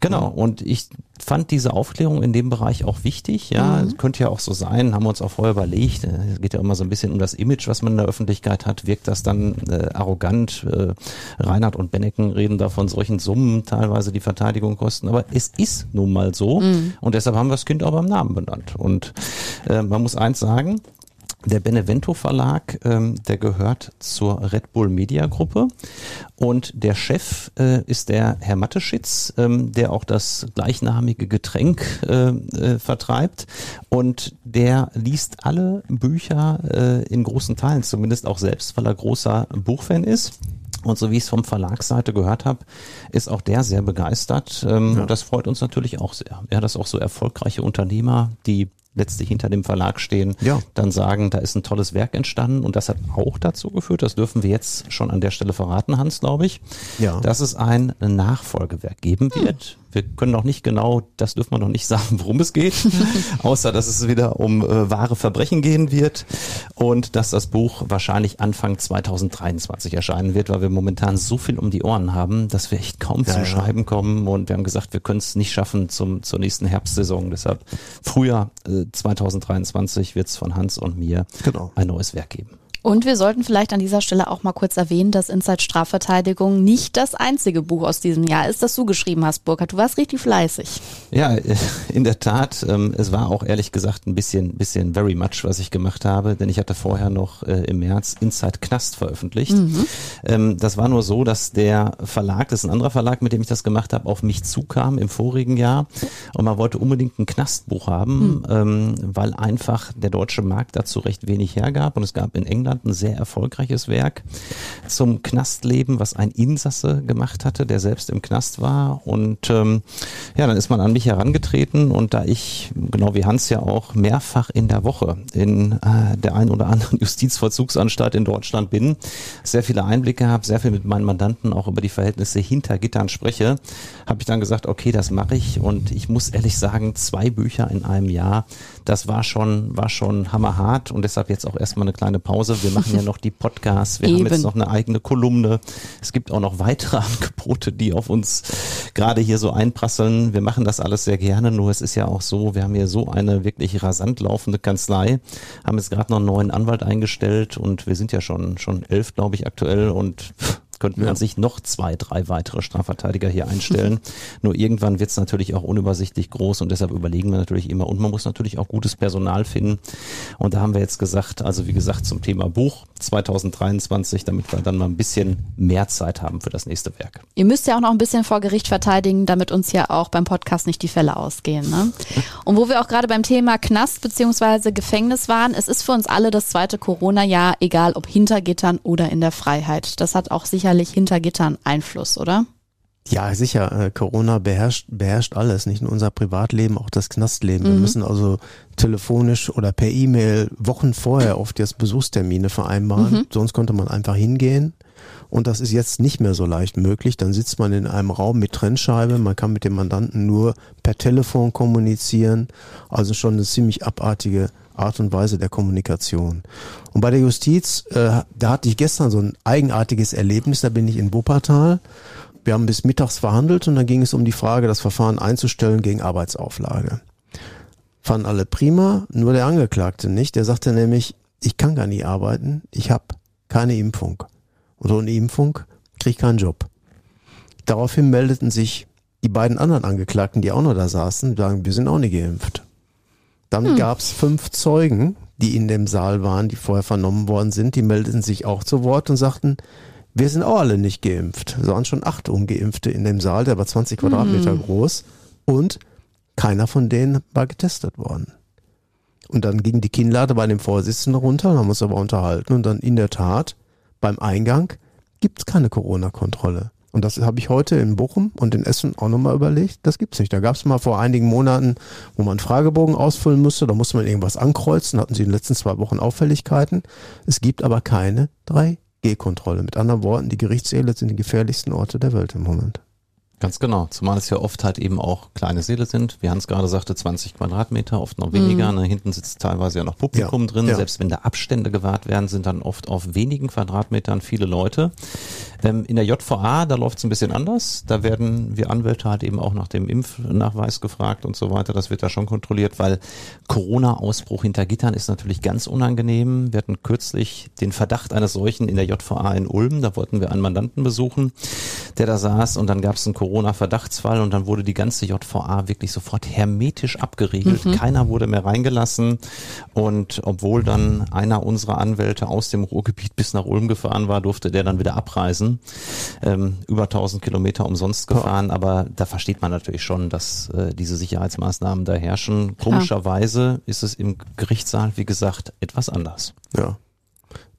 Genau, und ich fand diese Aufklärung in dem Bereich auch wichtig, ja, mhm. könnte ja auch so sein, haben wir uns auch vorher überlegt, es geht ja immer so ein bisschen um das Image, was man in der Öffentlichkeit hat, wirkt das dann äh, arrogant, äh, Reinhardt und Benneken reden da von solchen Summen teilweise, die Verteidigung kosten, aber es ist nun mal so, mhm. und deshalb haben wir das Kind auch beim Namen benannt, und äh, man muss eins sagen, der Benevento Verlag, ähm, der gehört zur Red Bull Media Gruppe, und der Chef äh, ist der Herr Mateschitz, ähm, der auch das gleichnamige Getränk äh, äh, vertreibt, und der liest alle Bücher äh, in großen Teilen, zumindest auch selbst, weil er großer Buchfan ist. Und so wie ich es vom Verlagsseite gehört habe, ist auch der sehr begeistert. Ähm, ja. Das freut uns natürlich auch sehr. Ja, dass auch so erfolgreiche Unternehmer, die letztlich hinter dem Verlag stehen, ja. dann sagen, da ist ein tolles Werk entstanden, und das hat auch dazu geführt, das dürfen wir jetzt schon an der Stelle verraten, Hans, glaube ich, ja. dass es ein Nachfolgewerk geben wird. Hm. Wir können noch nicht genau, das dürfen wir noch nicht sagen, worum es geht, außer dass es wieder um äh, wahre Verbrechen gehen wird und dass das Buch wahrscheinlich Anfang zweitausenddreiundzwanzig erscheinen wird, weil wir momentan so viel um die Ohren haben, dass wir echt kaum ja, zum ja. Schreiben kommen, und wir haben gesagt, wir können es nicht schaffen zum, zur nächsten Herbstsaison. Deshalb Frühjahr äh, zweitausenddreiundzwanzig wird es von Hans und mir genau. ein neues Werk geben. Und wir sollten vielleicht an dieser Stelle auch mal kurz erwähnen, dass Inside Strafverteidigung nicht das einzige Buch aus diesem Jahr ist, das du geschrieben hast, Burkhard. Du warst richtig fleißig. Ja, in der Tat. Es war auch ehrlich gesagt ein bisschen, bisschen very much, was ich gemacht habe, denn ich hatte vorher noch im März Inside Knast veröffentlicht. Mhm. Das war nur so, dass der Verlag, das ist ein anderer Verlag, mit dem ich das gemacht habe, auf mich zukam im vorigen Jahr, und man wollte unbedingt ein Knastbuch haben, mhm. weil einfach der deutsche Markt dazu recht wenig hergab, und es gab in England ein sehr erfolgreiches Werk zum Knastleben, was ein Insasse gemacht hatte, der selbst im Knast war, und ähm, ja, dann ist man an mich herangetreten, und da ich, genau wie Hans ja auch, mehrfach in der Woche in äh, der einen oder anderen Justizvollzugsanstalt in Deutschland bin, sehr viele Einblicke habe, sehr viel mit meinen Mandanten auch über die Verhältnisse hinter Gittern spreche, habe ich dann gesagt, okay, das mache ich, und ich muss ehrlich sagen, zwei Bücher in einem Jahr, das war schon, war schon hammerhart, und deshalb jetzt auch erstmal eine kleine Pause. Wir machen ja noch die Podcasts, wir Eben. haben jetzt noch eine eigene Kolumne. Es gibt auch noch weitere Angebote, die auf uns gerade hier so einprasseln. Wir machen das alles sehr gerne, nur es ist ja auch so, wir haben hier so eine wirklich rasant laufende Kanzlei, haben jetzt gerade noch einen neuen Anwalt eingestellt, und wir sind ja schon, schon elf, glaube ich, aktuell, und Jetzt könnten wir an sich noch zwei, drei weitere Strafverteidiger hier einstellen. Nur irgendwann wird es natürlich auch unübersichtlich groß und deshalb überlegen wir natürlich immer. Und man muss natürlich auch gutes Personal finden. Und da haben wir jetzt gesagt, also wie gesagt zum Thema Buch zwanzig dreiundzwanzig, damit wir dann mal ein bisschen mehr Zeit haben für das nächste Werk. Ihr müsst ja auch noch ein bisschen vor Gericht verteidigen, damit uns ja auch beim Podcast nicht die Fälle ausgehen. Ne? Und wo wir auch gerade beim Thema Knast bzw. Gefängnis waren, es ist für uns alle das zweite Corona-Jahr, egal ob hinter Gittern oder in der Freiheit. Das hat auch sicherlich hinter Gittern Einfluss, oder? Ja, sicher. Äh, Corona beherrscht, beherrscht alles, nicht nur unser Privatleben, auch das Knastleben. Mhm. Wir müssen also telefonisch oder per E-Mail Wochen vorher oft jetzt Besuchstermine vereinbaren. Mhm. Sonst konnte man einfach hingehen. Und das ist jetzt nicht mehr so leicht möglich. Dann sitzt man in einem Raum mit Trennscheibe. Man kann mit dem Mandanten nur per Telefon kommunizieren. Also schon eine ziemlich abartige Art und Weise der Kommunikation. Und bei der Justiz, äh, da hatte ich gestern so ein eigenartiges Erlebnis. Da bin ich in Wuppertal. Wir haben bis mittags verhandelt und dann ging es um die Frage, das Verfahren einzustellen gegen Arbeitsauflage. Fanden alle prima, nur der Angeklagte nicht. Der sagte nämlich, ich kann gar nicht arbeiten, ich habe keine Impfung. Und ohne Impfung kriege ich keinen Job. Daraufhin meldeten sich die beiden anderen Angeklagten, die auch noch da saßen, und sagen, wir sind auch nicht geimpft. Dann hm. gab es fünf Zeugen, die in dem Saal waren, die vorher vernommen worden sind, die meldeten sich auch zu Wort und sagten, wir sind auch alle nicht geimpft. Es waren schon acht Ungeimpfte in dem Saal, der war zwanzig Quadratmeter hm. groß und keiner von denen war getestet worden. Und dann ging die Kinnlade bei dem Vorsitzenden runter, haben uns aber unterhalten und dann in der Tat, beim Eingang gibt es keine Corona-Kontrolle. Und das habe ich heute in Bochum und in Essen auch nochmal überlegt, das gibt's nicht. Da gab es mal vor einigen Monaten, wo man einen Fragebogen ausfüllen musste, da musste man irgendwas ankreuzen, hatten sie in den letzten zwei Wochen Auffälligkeiten. Es gibt aber keine drei G Kontrolle. Mit anderen Worten, die Gerichtssäle sind die gefährlichsten Orte der Welt im Moment. Ganz genau, zumal es ja oft halt eben auch kleine Säle sind, wie Hans gerade sagte, zwanzig Quadratmeter, oft noch weniger, mhm. ne? Hinten sitzt teilweise ja noch Publikum ja, drin, ja. Selbst wenn da Abstände gewahrt werden, sind dann oft auf wenigen Quadratmetern viele Leute. Ähm, in der J V A, da läuft es ein bisschen anders, da werden wir Anwälte halt eben auch nach dem Impfnachweis gefragt und so weiter, das wird da schon kontrolliert, weil Corona-Ausbruch hinter Gittern ist natürlich ganz unangenehm. Wir hatten kürzlich den Verdacht eines solchen in der J V A in Ulm, da wollten wir einen Mandanten besuchen, der da saß und dann gab es einen Corona-Verdachtsfall und dann wurde die ganze J V A wirklich sofort hermetisch abgeriegelt. Mhm. Keiner wurde mehr reingelassen und obwohl dann einer unserer Anwälte aus dem Ruhrgebiet bis nach Ulm gefahren war, durfte der dann wieder abreisen. Ähm, über tausend Kilometer umsonst gefahren, ja. Aber da versteht man natürlich schon, dass äh, diese Sicherheitsmaßnahmen da herrschen. Komischerweise ist es im Gerichtssaal, wie gesagt, etwas anders. Ja,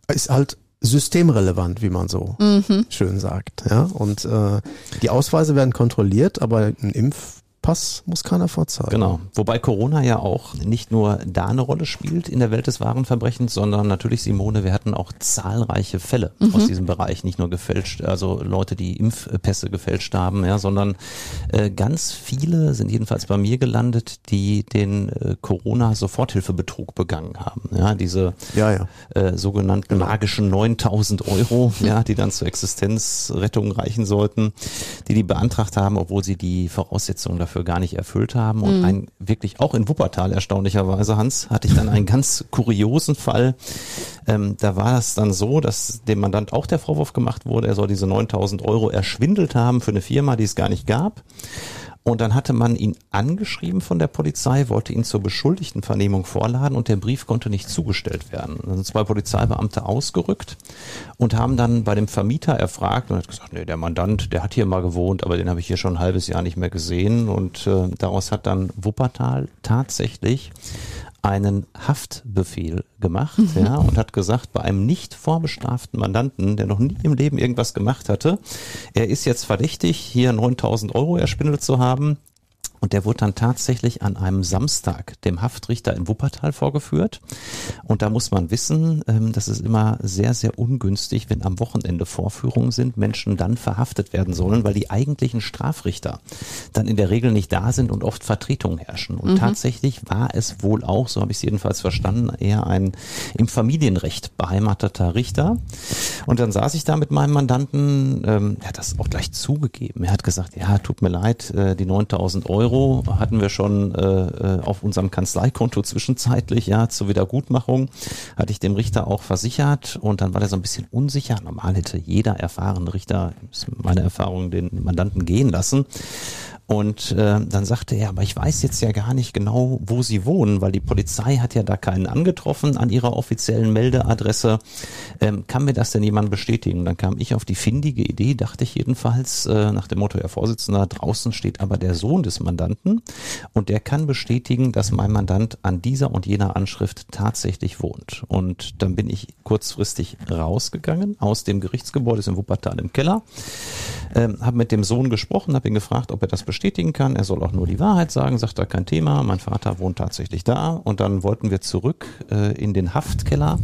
ist halt systemrelevant, wie man so mhm. schön sagt. Ja? Und äh, die Ausweise werden kontrolliert, aber ein Impfpass muss keiner vorzeigen. Genau, wobei Corona ja auch nicht nur da eine Rolle spielt in der Welt des wahren Verbrechens, sondern natürlich, Simone, wir hatten auch zahlreiche Fälle mhm. aus diesem Bereich, nicht nur gefälscht, also Leute, die Impfpässe gefälscht haben, ja, sondern äh, ganz viele sind jedenfalls bei mir gelandet, die den äh, Corona-Soforthilfebetrug begangen haben. Ja, diese ja, ja. Äh, sogenannten genau. magischen neuntausend Euro, ja, die dann zur Existenzrettung reichen sollten, die die beantragt haben, obwohl sie die Voraussetzungen dafür dafür gar nicht erfüllt haben und mhm. ein wirklich auch in Wuppertal erstaunlicherweise, Hans, hatte ich dann einen ganz kuriosen Fall. Ähm, da war das dann so, dass dem Mandant auch der Vorwurf gemacht wurde, er soll diese neuntausend Euro erschwindelt haben für eine Firma, die es gar nicht gab. Und dann hatte man ihn angeschrieben von der Polizei, wollte ihn zur Beschuldigtenvernehmung vorladen und der Brief konnte nicht zugestellt werden. Dann sind zwei Polizeibeamte ausgerückt und haben dann bei dem Vermieter erfragt und hat gesagt, nee, der Mandant, der hat hier mal gewohnt, aber den habe ich hier schon ein halbes Jahr nicht mehr gesehen. Und äh, daraus hat dann Wuppertal tatsächlich einen Haftbefehl gemacht, mhm. ja, und hat gesagt, bei einem nicht vorbestraften Mandanten, der noch nie im Leben irgendwas gemacht hatte, er ist jetzt verdächtig, hier neuntausend Euro erspindelt zu haben. Und der wurde dann tatsächlich an einem Samstag dem Haftrichter in Wuppertal vorgeführt. Und da muss man wissen, das ist immer sehr, sehr ungünstig, wenn am Wochenende Vorführungen sind, Menschen dann verhaftet werden sollen, weil die eigentlichen Strafrichter dann in der Regel nicht da sind und oft Vertretungen herrschen. Und mhm. tatsächlich war es wohl auch, so habe ich es jedenfalls verstanden, eher ein im Familienrecht beheimateter Richter. Und dann saß ich da mit meinem Mandanten, er hat das auch gleich zugegeben. Er hat gesagt, ja, tut mir leid, die neuntausend Euro, Euro hatten wir schon äh, auf unserem Kanzleikonto zwischenzeitlich, ja, zur Wiedergutmachung, hatte ich dem Richter auch versichert und dann war der so ein bisschen unsicher. Normal hätte jeder erfahrene Richter, ist meine Erfahrung, den Mandanten gehen lassen. Und äh, dann sagte er, aber ich weiß jetzt ja gar nicht genau, wo Sie wohnen, weil die Polizei hat ja da keinen angetroffen an ihrer offiziellen Meldeadresse. Ähm, kann mir das denn jemand bestätigen? Dann kam ich auf die findige Idee, dachte ich jedenfalls, äh, nach dem Motto, Herr Vorsitzender, draußen steht aber der Sohn des Mandanten und der kann bestätigen, dass mein Mandant an dieser und jener Anschrift tatsächlich wohnt. Und dann bin ich kurzfristig rausgegangen aus dem Gerichtsgebäude, ist in Wuppertal im Keller, ähm, habe mit dem Sohn gesprochen, habe ihn gefragt, ob er das bestätigt. bestätigen kann. Er soll auch nur die Wahrheit sagen, sagt da kein Thema. Mein Vater wohnt tatsächlich da. Und dann wollten wir zurück äh, in den Haftkeller.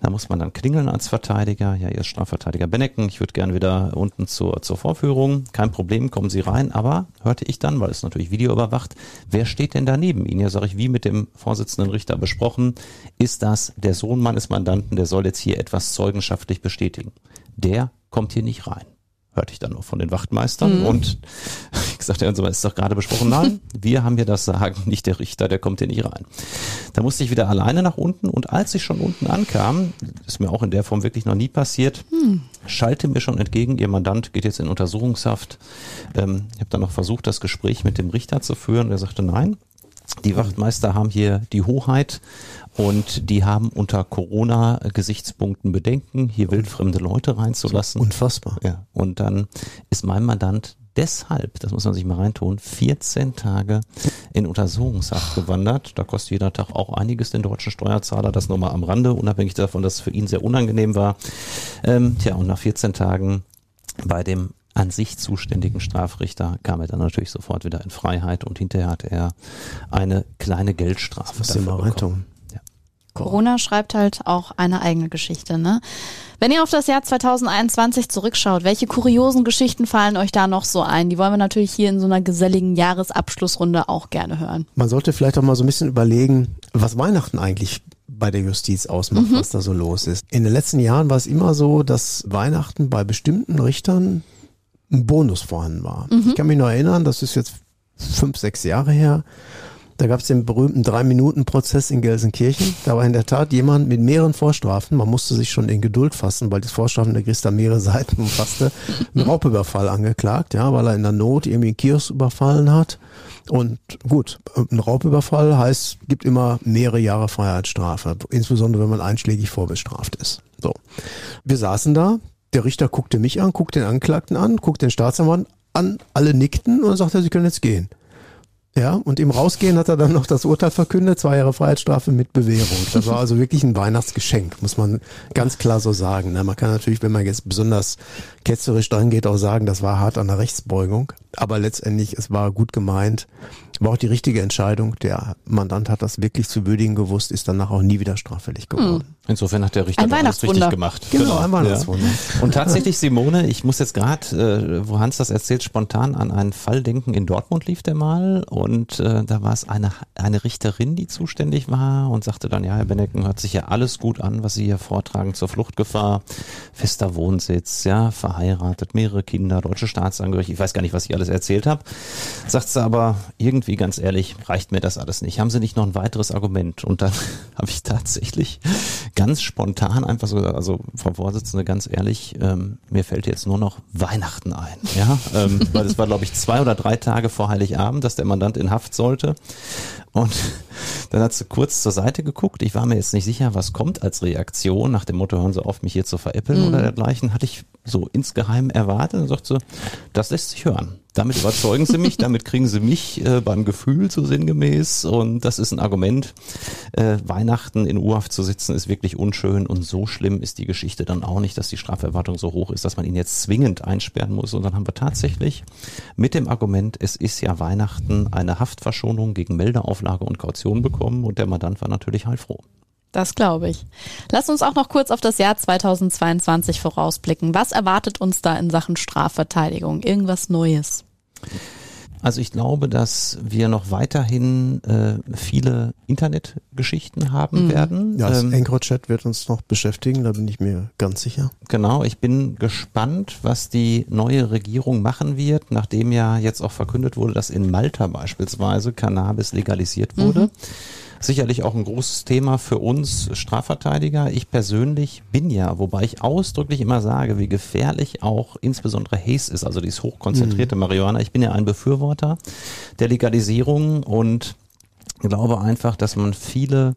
Da muss man dann klingeln als Verteidiger. Ja, hier ist Strafverteidiger Benneken. Ich würde gern wieder unten zur, zur Vorführung. Kein Problem, kommen Sie rein. Aber hörte ich dann, weil es natürlich Video überwacht, wer steht denn da neben Ihnen? Ja, sage ich, wie mit dem Vorsitzenden Richter besprochen, ist das der Sohn meines Mandanten, der soll jetzt hier etwas zeugenschaftlich bestätigen. Der kommt hier nicht rein. Hörte ich dann noch von den Wachtmeistern mhm. und ich gesagt, ja, ist doch gerade besprochen, nein, wir haben hier das Sagen, nicht der Richter, der kommt hier nicht rein. Da musste ich wieder alleine nach unten und als ich schon unten ankam, ist mir auch in der Form wirklich noch nie passiert, mhm. schallte mir schon entgegen, Ihr Mandant geht jetzt in Untersuchungshaft. Ähm, ich habe dann noch versucht, das Gespräch mit dem Richter zu führen und er sagte, nein, die Wachtmeister haben hier die Hoheit und die haben unter Corona-Gesichtspunkten Bedenken, hier wildfremde Leute reinzulassen. Unfassbar. Ja. Und dann ist mein Mandant deshalb, das muss man sich mal reintun, vierzehn Tage in Untersuchungshaft gewandert. Da kostet jeder Tag auch einiges den deutschen Steuerzahler, das nur mal am Rande, unabhängig davon, dass es für ihn sehr unangenehm war. Ähm, tja, und nach vierzehn Tagen bei dem an sich zuständigen Strafrichter kam er dann natürlich sofort wieder in Freiheit und hinterher hat er eine kleine Geldstrafe das dafür bekommen. Ja. Corona schreibt halt auch eine eigene Geschichte, ne? Wenn ihr auf das Jahr zwanzig einundzwanzig zurückschaut, welche kuriosen Geschichten fallen euch da noch so ein? Die wollen wir natürlich hier in so einer geselligen Jahresabschlussrunde auch gerne hören. Man sollte vielleicht auch mal so ein bisschen überlegen, was Weihnachten eigentlich bei der Justiz ausmacht, mhm. was da so los ist. In den letzten Jahren war es immer so, dass Weihnachten bei bestimmten Richtern ein Bonus vorhanden war. Mhm. Ich kann mich noch erinnern, das ist jetzt fünf, sechs Jahre her, da gab es den berühmten Drei-Minuten-Prozess in Gelsenkirchen. Da war in der Tat jemand mit mehreren Vorstrafen, man musste sich schon in Geduld fassen, weil die Vorstrafen der Christa mehrere Seiten umfasste, einen Raubüberfall angeklagt, ja, weil er in der Not irgendwie einen Kiosk überfallen hat. Und gut, ein Raubüberfall heißt, gibt immer mehrere Jahre Freiheitsstrafe, insbesondere wenn man einschlägig vorbestraft ist. So, wir saßen da, der Richter guckte mich an, guckte den Angeklagten an, guckte den Staatsanwalt an, alle nickten und dann sagte er, sie können jetzt gehen. Ja, und im Rausgehen hat er dann noch das Urteil verkündet, zwei Jahre Freiheitsstrafe mit Bewährung. Das war also wirklich ein Weihnachtsgeschenk, muss man ganz klar so sagen. Man kann natürlich, wenn man jetzt besonders ketzerisch dran geht, auch sagen, das war hart an der Rechtsbeugung. Aber letztendlich, es war gut gemeint, war auch die richtige Entscheidung. Der Mandant hat das wirklich zu würdigen gewusst, ist danach auch nie wieder straffällig geworden. Hm. Insofern hat der Richter ein das richtig gemacht. Genau, genau. ein Weihnachtswunder. Ja. Und tatsächlich, Simone, ich muss jetzt gerade, äh, wo Hans das erzählt, spontan an einen Fall denken. In Dortmund lief der mal und äh, da war es eine, eine Richterin, die zuständig war und sagte dann, ja, Herr Benneken, hört sich ja alles gut an, was Sie hier vortragen zur Fluchtgefahr, fester Wohnsitz, ja, verheiratet, mehrere Kinder, deutsche Staatsangehörige, ich weiß gar nicht, was ich alles erzählt habe. Sagt sie aber, irgendwie ganz ehrlich, reicht mir das alles nicht. Haben Sie nicht noch ein weiteres Argument? Und dann habe ich tatsächlich ganz spontan einfach so gesagt, also Frau Vorsitzende, ganz ehrlich, ähm, mir fällt jetzt nur noch Weihnachten ein. Ja, ähm, weil es war, glaube ich, zwei oder drei Tage vor Heiligabend, dass der Mandant in Haft sollte. Und dann hat sie kurz zur Seite geguckt. Ich war mir jetzt nicht sicher, was kommt als Reaktion nach dem Motto, hören Sie auf, mich hier zu veräppeln mhm. oder dergleichen. Hatte ich so insgeheim erwartet und sagt so, das lässt sich hören. Damit überzeugen Sie mich, damit kriegen Sie mich äh, beim Gefühl so sinngemäß und das ist ein Argument. Äh, Weihnachten in U-Haft zu sitzen ist wirklich unschön und so schlimm ist die Geschichte dann auch nicht, dass die Straferwartung so hoch ist, dass man ihn jetzt zwingend einsperren muss und dann haben wir tatsächlich mit dem Argument, es ist ja Weihnachten, eine Haftverschonung gegen Meldeauflage und Kaution bekommen und der Mandant war natürlich heilfroh. Das glaube ich. Lass uns auch noch kurz auf das Jahr zwanzig zweiundzwanzig vorausblicken. Was erwartet uns da in Sachen Strafverteidigung? Irgendwas Neues? Also ich glaube, dass wir noch weiterhin äh, viele Internetgeschichten haben mhm. werden. Ja, das ähm, EncroChat wird uns noch beschäftigen, da bin ich mir ganz sicher. Genau, ich bin gespannt, was die neue Regierung machen wird, nachdem ja jetzt auch verkündet wurde, dass in Malta beispielsweise Cannabis legalisiert wurde. Mhm. Sicherlich auch ein großes Thema für uns Strafverteidiger. Ich persönlich bin ja, wobei ich ausdrücklich immer sage, wie gefährlich auch insbesondere Haze ist, also dieses hochkonzentrierte mhm. Marihuana. Ich bin ja ein Befürworter der Legalisierung und glaube einfach, dass man viele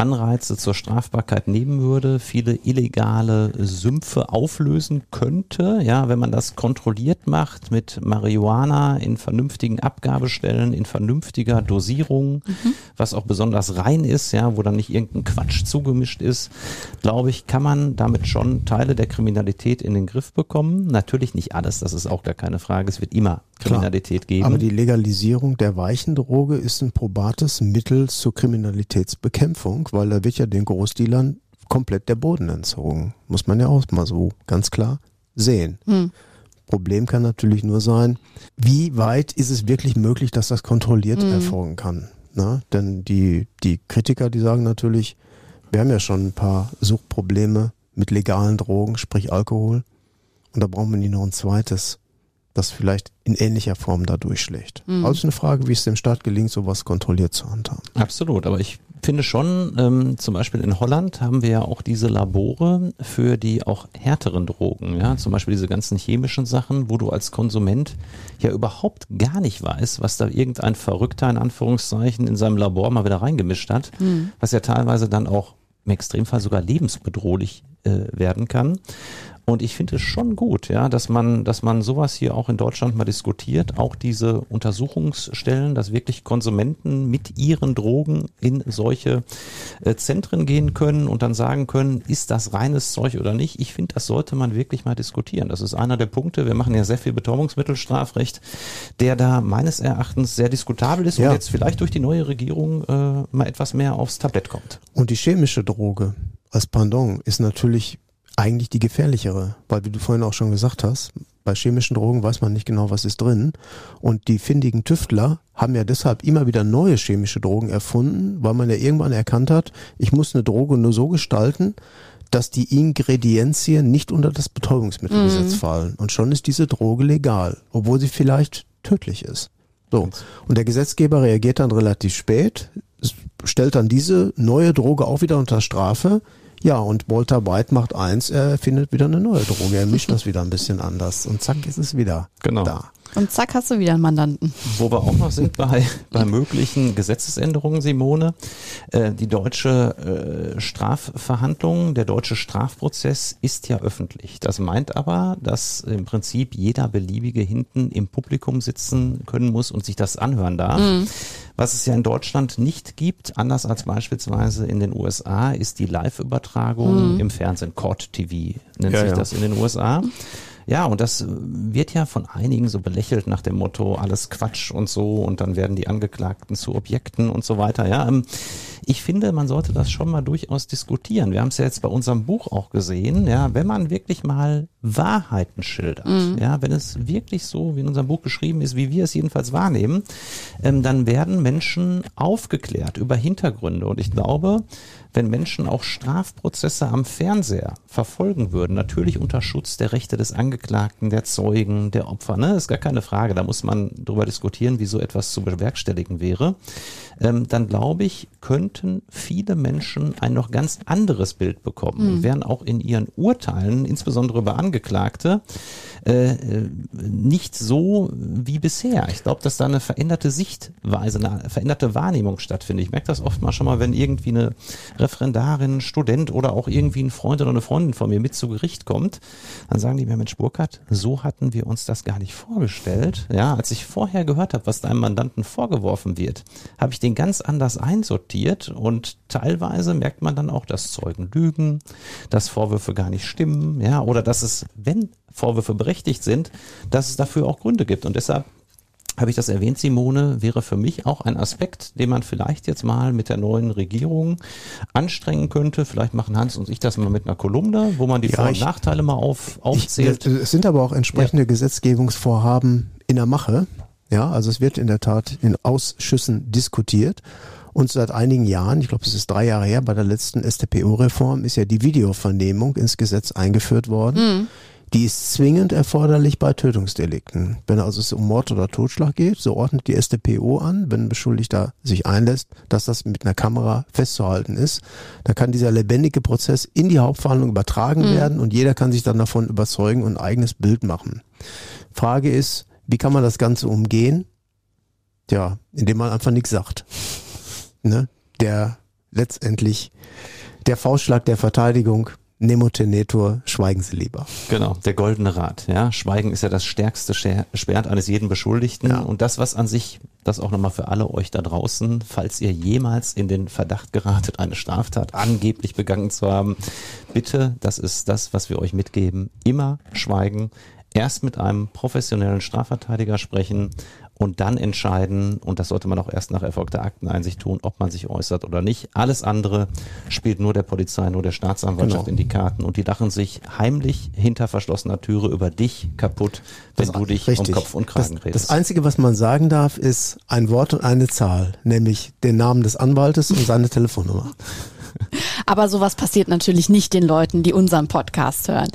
Anreize zur Strafbarkeit nehmen würde, viele illegale Sümpfe auflösen könnte, ja, wenn man das kontrolliert macht mit Marihuana in vernünftigen Abgabestellen, in vernünftiger Dosierung, mhm. was auch besonders rein ist, ja, wo dann nicht irgendein Quatsch zugemischt ist, glaube ich, kann man damit schon Teile der Kriminalität in den Griff bekommen. Natürlich nicht alles, das ist auch gar keine Frage, es wird immer Kriminalität Klar, geben. Aber die Legalisierung der weichen Droge ist ein probates Mittel zur Kriminalitätsbekämpfung, weil da wird ja den Großdealern komplett der Boden entzogen. Muss man ja auch mal so ganz klar sehen. Hm. Problem kann natürlich nur sein, wie weit ist es wirklich möglich, dass das kontrolliert hm. erfolgen kann. Na, denn die, die Kritiker, die sagen natürlich, wir haben ja schon ein paar Suchtprobleme mit legalen Drogen, sprich Alkohol. Und da brauchen wir nicht noch ein zweites, das vielleicht in ähnlicher Form da durchschlägt. Mhm. Also eine Frage, wie es dem Staat gelingt, sowas kontrolliert zu handhaben. Absolut, aber ich finde schon, ähm, zum Beispiel in Holland haben wir ja auch diese Labore für die auch härteren Drogen, ja, zum Beispiel diese ganzen chemischen Sachen, wo du als Konsument ja überhaupt gar nicht weißt, was da irgendein Verrückter in Anführungszeichen in seinem Labor mal wieder reingemischt hat, mhm. was ja teilweise dann auch im Extremfall sogar lebensbedrohlich äh, werden kann. Und ich finde es schon gut, ja, dass man, dass man sowas hier auch in Deutschland mal diskutiert, auch diese Untersuchungsstellen, dass wirklich Konsumenten mit ihren Drogen in solche äh, Zentren gehen können und dann sagen können, ist das reines Zeug oder nicht? Ich finde, das sollte man wirklich mal diskutieren. Das ist einer der Punkte. Wir machen ja sehr viel Betäubungsmittelstrafrecht, der da meines Erachtens sehr diskutabel ist ja. und jetzt vielleicht durch die neue Regierung äh, mal etwas mehr aufs Tablett kommt. Und die chemische Droge als Pendant ist natürlich eigentlich die gefährlichere, weil wie du vorhin auch schon gesagt hast, bei chemischen Drogen weiß man nicht genau, was ist drin und die findigen Tüftler haben ja deshalb immer wieder neue chemische Drogen erfunden, weil man ja irgendwann erkannt hat, ich muss eine Droge nur so gestalten, dass die Ingredienzien nicht unter das Betäubungsmittelgesetz mhm. fallen und schon ist diese Droge legal, obwohl sie vielleicht tödlich ist. So. Und der Gesetzgeber reagiert dann relativ spät, stellt dann diese neue Droge auch wieder unter Strafe. Ja, und Walter White macht eins, er findet wieder eine neue Droge, er mischt das wieder ein bisschen anders und zack ist es wieder genau. da. Und zack hast du wieder einen Mandanten. Wo wir auch noch sind bei, bei möglichen Gesetzesänderungen, Simone, äh, die deutsche äh, Strafverhandlung, der deutsche Strafprozess ist ja öffentlich. Das meint aber, dass im Prinzip jeder Beliebige hinten im Publikum sitzen können muss und sich das anhören darf. Mhm. Was es ja in Deutschland nicht gibt, anders als beispielsweise in den U S A, ist die Live-Übertragung mhm. im Fernsehen, Court T V nennt ja, sich ja. das in den U S A. Ja, und das wird ja von einigen so belächelt nach dem Motto, alles Quatsch und so und dann werden die Angeklagten zu Objekten und so weiter. Ja, ich finde, man sollte das schon mal durchaus diskutieren. Wir haben es ja jetzt bei unserem Buch auch gesehen, ja, wenn man wirklich mal Wahrheiten schildert, mhm. ja, wenn es wirklich so wie in unserem Buch geschrieben ist, wie wir es jedenfalls wahrnehmen, ähm, dann werden Menschen aufgeklärt über Hintergründe und ich glaube, wenn Menschen auch Strafprozesse am Fernseher verfolgen würden, natürlich unter Schutz der Rechte des Angeklagten, der Zeugen, der Opfer, ne, ist gar keine Frage, da muss man drüber diskutieren, wie so etwas zu bewerkstelligen wäre, ähm, dann glaube ich, könnten viele Menschen ein noch ganz anderes Bild bekommen mhm. und wären auch in ihren Urteilen, insbesondere über Angeklagte, äh, nicht so wie bisher. Ich glaube, dass da eine veränderte Sichtweise, eine veränderte Wahrnehmung stattfindet. Ich merke das oft mal schon mal, wenn irgendwie eine Referendarin, Student oder auch irgendwie ein Freund oder eine Freundin von mir mit zu Gericht kommt, dann sagen die mir, Mensch Burkhard, so hatten wir uns das gar nicht vorgestellt. Ja, als ich vorher gehört habe, was deinem Mandanten vorgeworfen wird, habe ich den ganz anders einsortiert und teilweise merkt man dann auch, dass Zeugen lügen, dass Vorwürfe gar nicht stimmen, ja, oder dass es, wenn Vorwürfe berechtigt sind, dass es dafür auch Gründe gibt und deshalb habe ich das erwähnt, Simone, wäre für mich auch ein Aspekt, den man vielleicht jetzt mal mit der neuen Regierung anstrengen könnte. Vielleicht machen Hans und ich das mal mit einer Kolumne, wo man die ja, Vor- und ich, Nachteile mal auf, aufzählt. Ich, es sind aber auch entsprechende ja. Gesetzgebungsvorhaben in der Mache. Ja, also es wird in der Tat in Ausschüssen diskutiert. Und seit einigen Jahren, ich glaube, es ist drei Jahre her, bei der letzten S T P O-Reform ist ja die Videovernehmung ins Gesetz eingeführt worden. Mhm. Die ist zwingend erforderlich bei Tötungsdelikten. Wenn also es um Mord oder Totschlag geht, so ordnet die S T P O an, wenn ein Beschuldigter sich einlässt, dass das mit einer Kamera festzuhalten ist. Da kann dieser lebendige Prozess in die Hauptverhandlung übertragen mhm. werden und jeder kann sich dann davon überzeugen und ein eigenes Bild machen. Frage ist, wie kann man das Ganze umgehen? Tja, indem man einfach nichts sagt. Ne? Der letztendlich, der Faustschlag der Verteidigung, Nemo tenetur, schweigen Sie lieber. Genau, der goldene Rat. Ja, Schweigen ist ja das stärkste Schwert eines jeden Beschuldigten. Ja. Und das, was an sich, das auch nochmal für alle euch da draußen, falls ihr jemals in den Verdacht geratet, eine Straftat angeblich begangen zu haben, bitte, das ist das, was wir euch mitgeben, immer schweigen, erst mit einem professionellen Strafverteidiger sprechen und dann entscheiden, und das sollte man auch erst nach erfolgter Akteneinsicht tun, ob man sich äußert oder nicht. Alles andere spielt nur der Polizei, nur der Staatsanwaltschaft genau. in die Karten. Und die lachen sich heimlich hinter verschlossener Türe über dich kaputt, wenn das du dich richtig. um Kopf und Kragen das, redest. Das Einzige, was man sagen darf, ist ein Wort und eine Zahl, nämlich den Namen des Anwaltes und seine Telefonnummer. Aber sowas passiert natürlich nicht den Leuten, die unseren Podcast hören.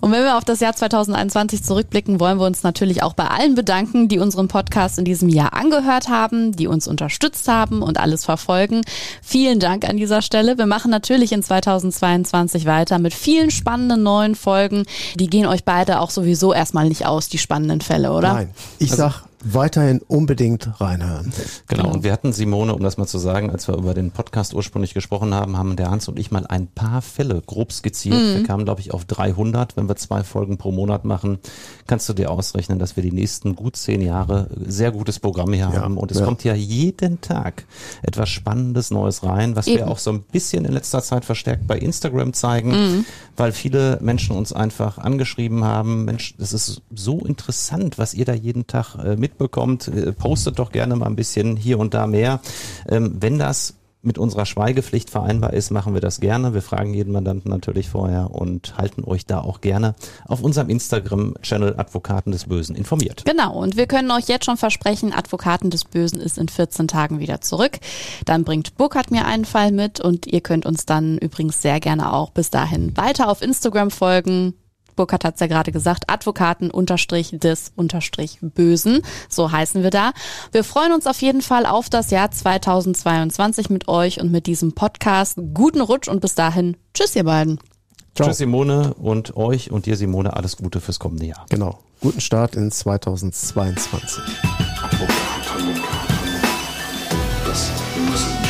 Und wenn wir auf das Jahr zwanzig einundzwanzig zurückblicken, wollen wir uns natürlich auch bei allen bedanken, die unseren Podcast in diesem Jahr angehört haben, die uns unterstützt haben und alles verfolgen. Vielen Dank an dieser Stelle. Wir machen natürlich in zweitausendzweiundzwanzig weiter mit vielen spannenden neuen Folgen. Die gehen euch beide auch sowieso erstmal nicht aus, die spannenden Fälle, oder? Nein, ich also, sag... weiterhin unbedingt reinhören. Genau, und wir hatten Simone, um das mal zu sagen, als wir über den Podcast ursprünglich gesprochen haben, haben der Hans und ich mal ein paar Fälle grob skizziert. Mhm. Wir kamen, glaube ich, auf dreihundert. Wenn wir zwei Folgen pro Monat machen, kannst du dir ausrechnen, dass wir die nächsten gut zehn Jahre sehr gutes Programm hier ja, haben. Und es ja. kommt ja jeden Tag etwas Spannendes Neues rein, was Eben. wir auch so ein bisschen in letzter Zeit verstärkt bei Instagram zeigen, mhm. weil viele Menschen uns einfach angeschrieben haben, Mensch, das ist so interessant, was ihr da jeden Tag äh, mit bekommt, postet doch gerne mal ein bisschen hier und da mehr. Ähm, wenn das mit unserer Schweigepflicht vereinbar ist, machen wir das gerne. Wir fragen jeden Mandanten natürlich vorher und halten euch da auch gerne auf unserem Instagram-Channel Advokaten des Bösen informiert. Genau, und wir können euch jetzt schon versprechen, Advokaten des Bösen ist in vierzehn Tagen wieder zurück. Dann bringt Burkhard mir einen Fall mit und ihr könnt uns dann übrigens sehr gerne auch bis dahin weiter auf Instagram folgen. Burkhard hat es ja gerade gesagt, Advokaten unterstrich des unterstrich Bösen, so heißen wir da. Wir freuen uns auf jeden Fall auf das Jahr zweitausendzweiundzwanzig mit euch und mit diesem Podcast. Guten Rutsch und bis dahin, tschüss ihr beiden. Ciao. Tschüss Simone und euch und dir Simone, alles Gute fürs kommende Jahr. Genau, guten Start in zweitausendzweiundzwanzig. Advokaten des Bösen.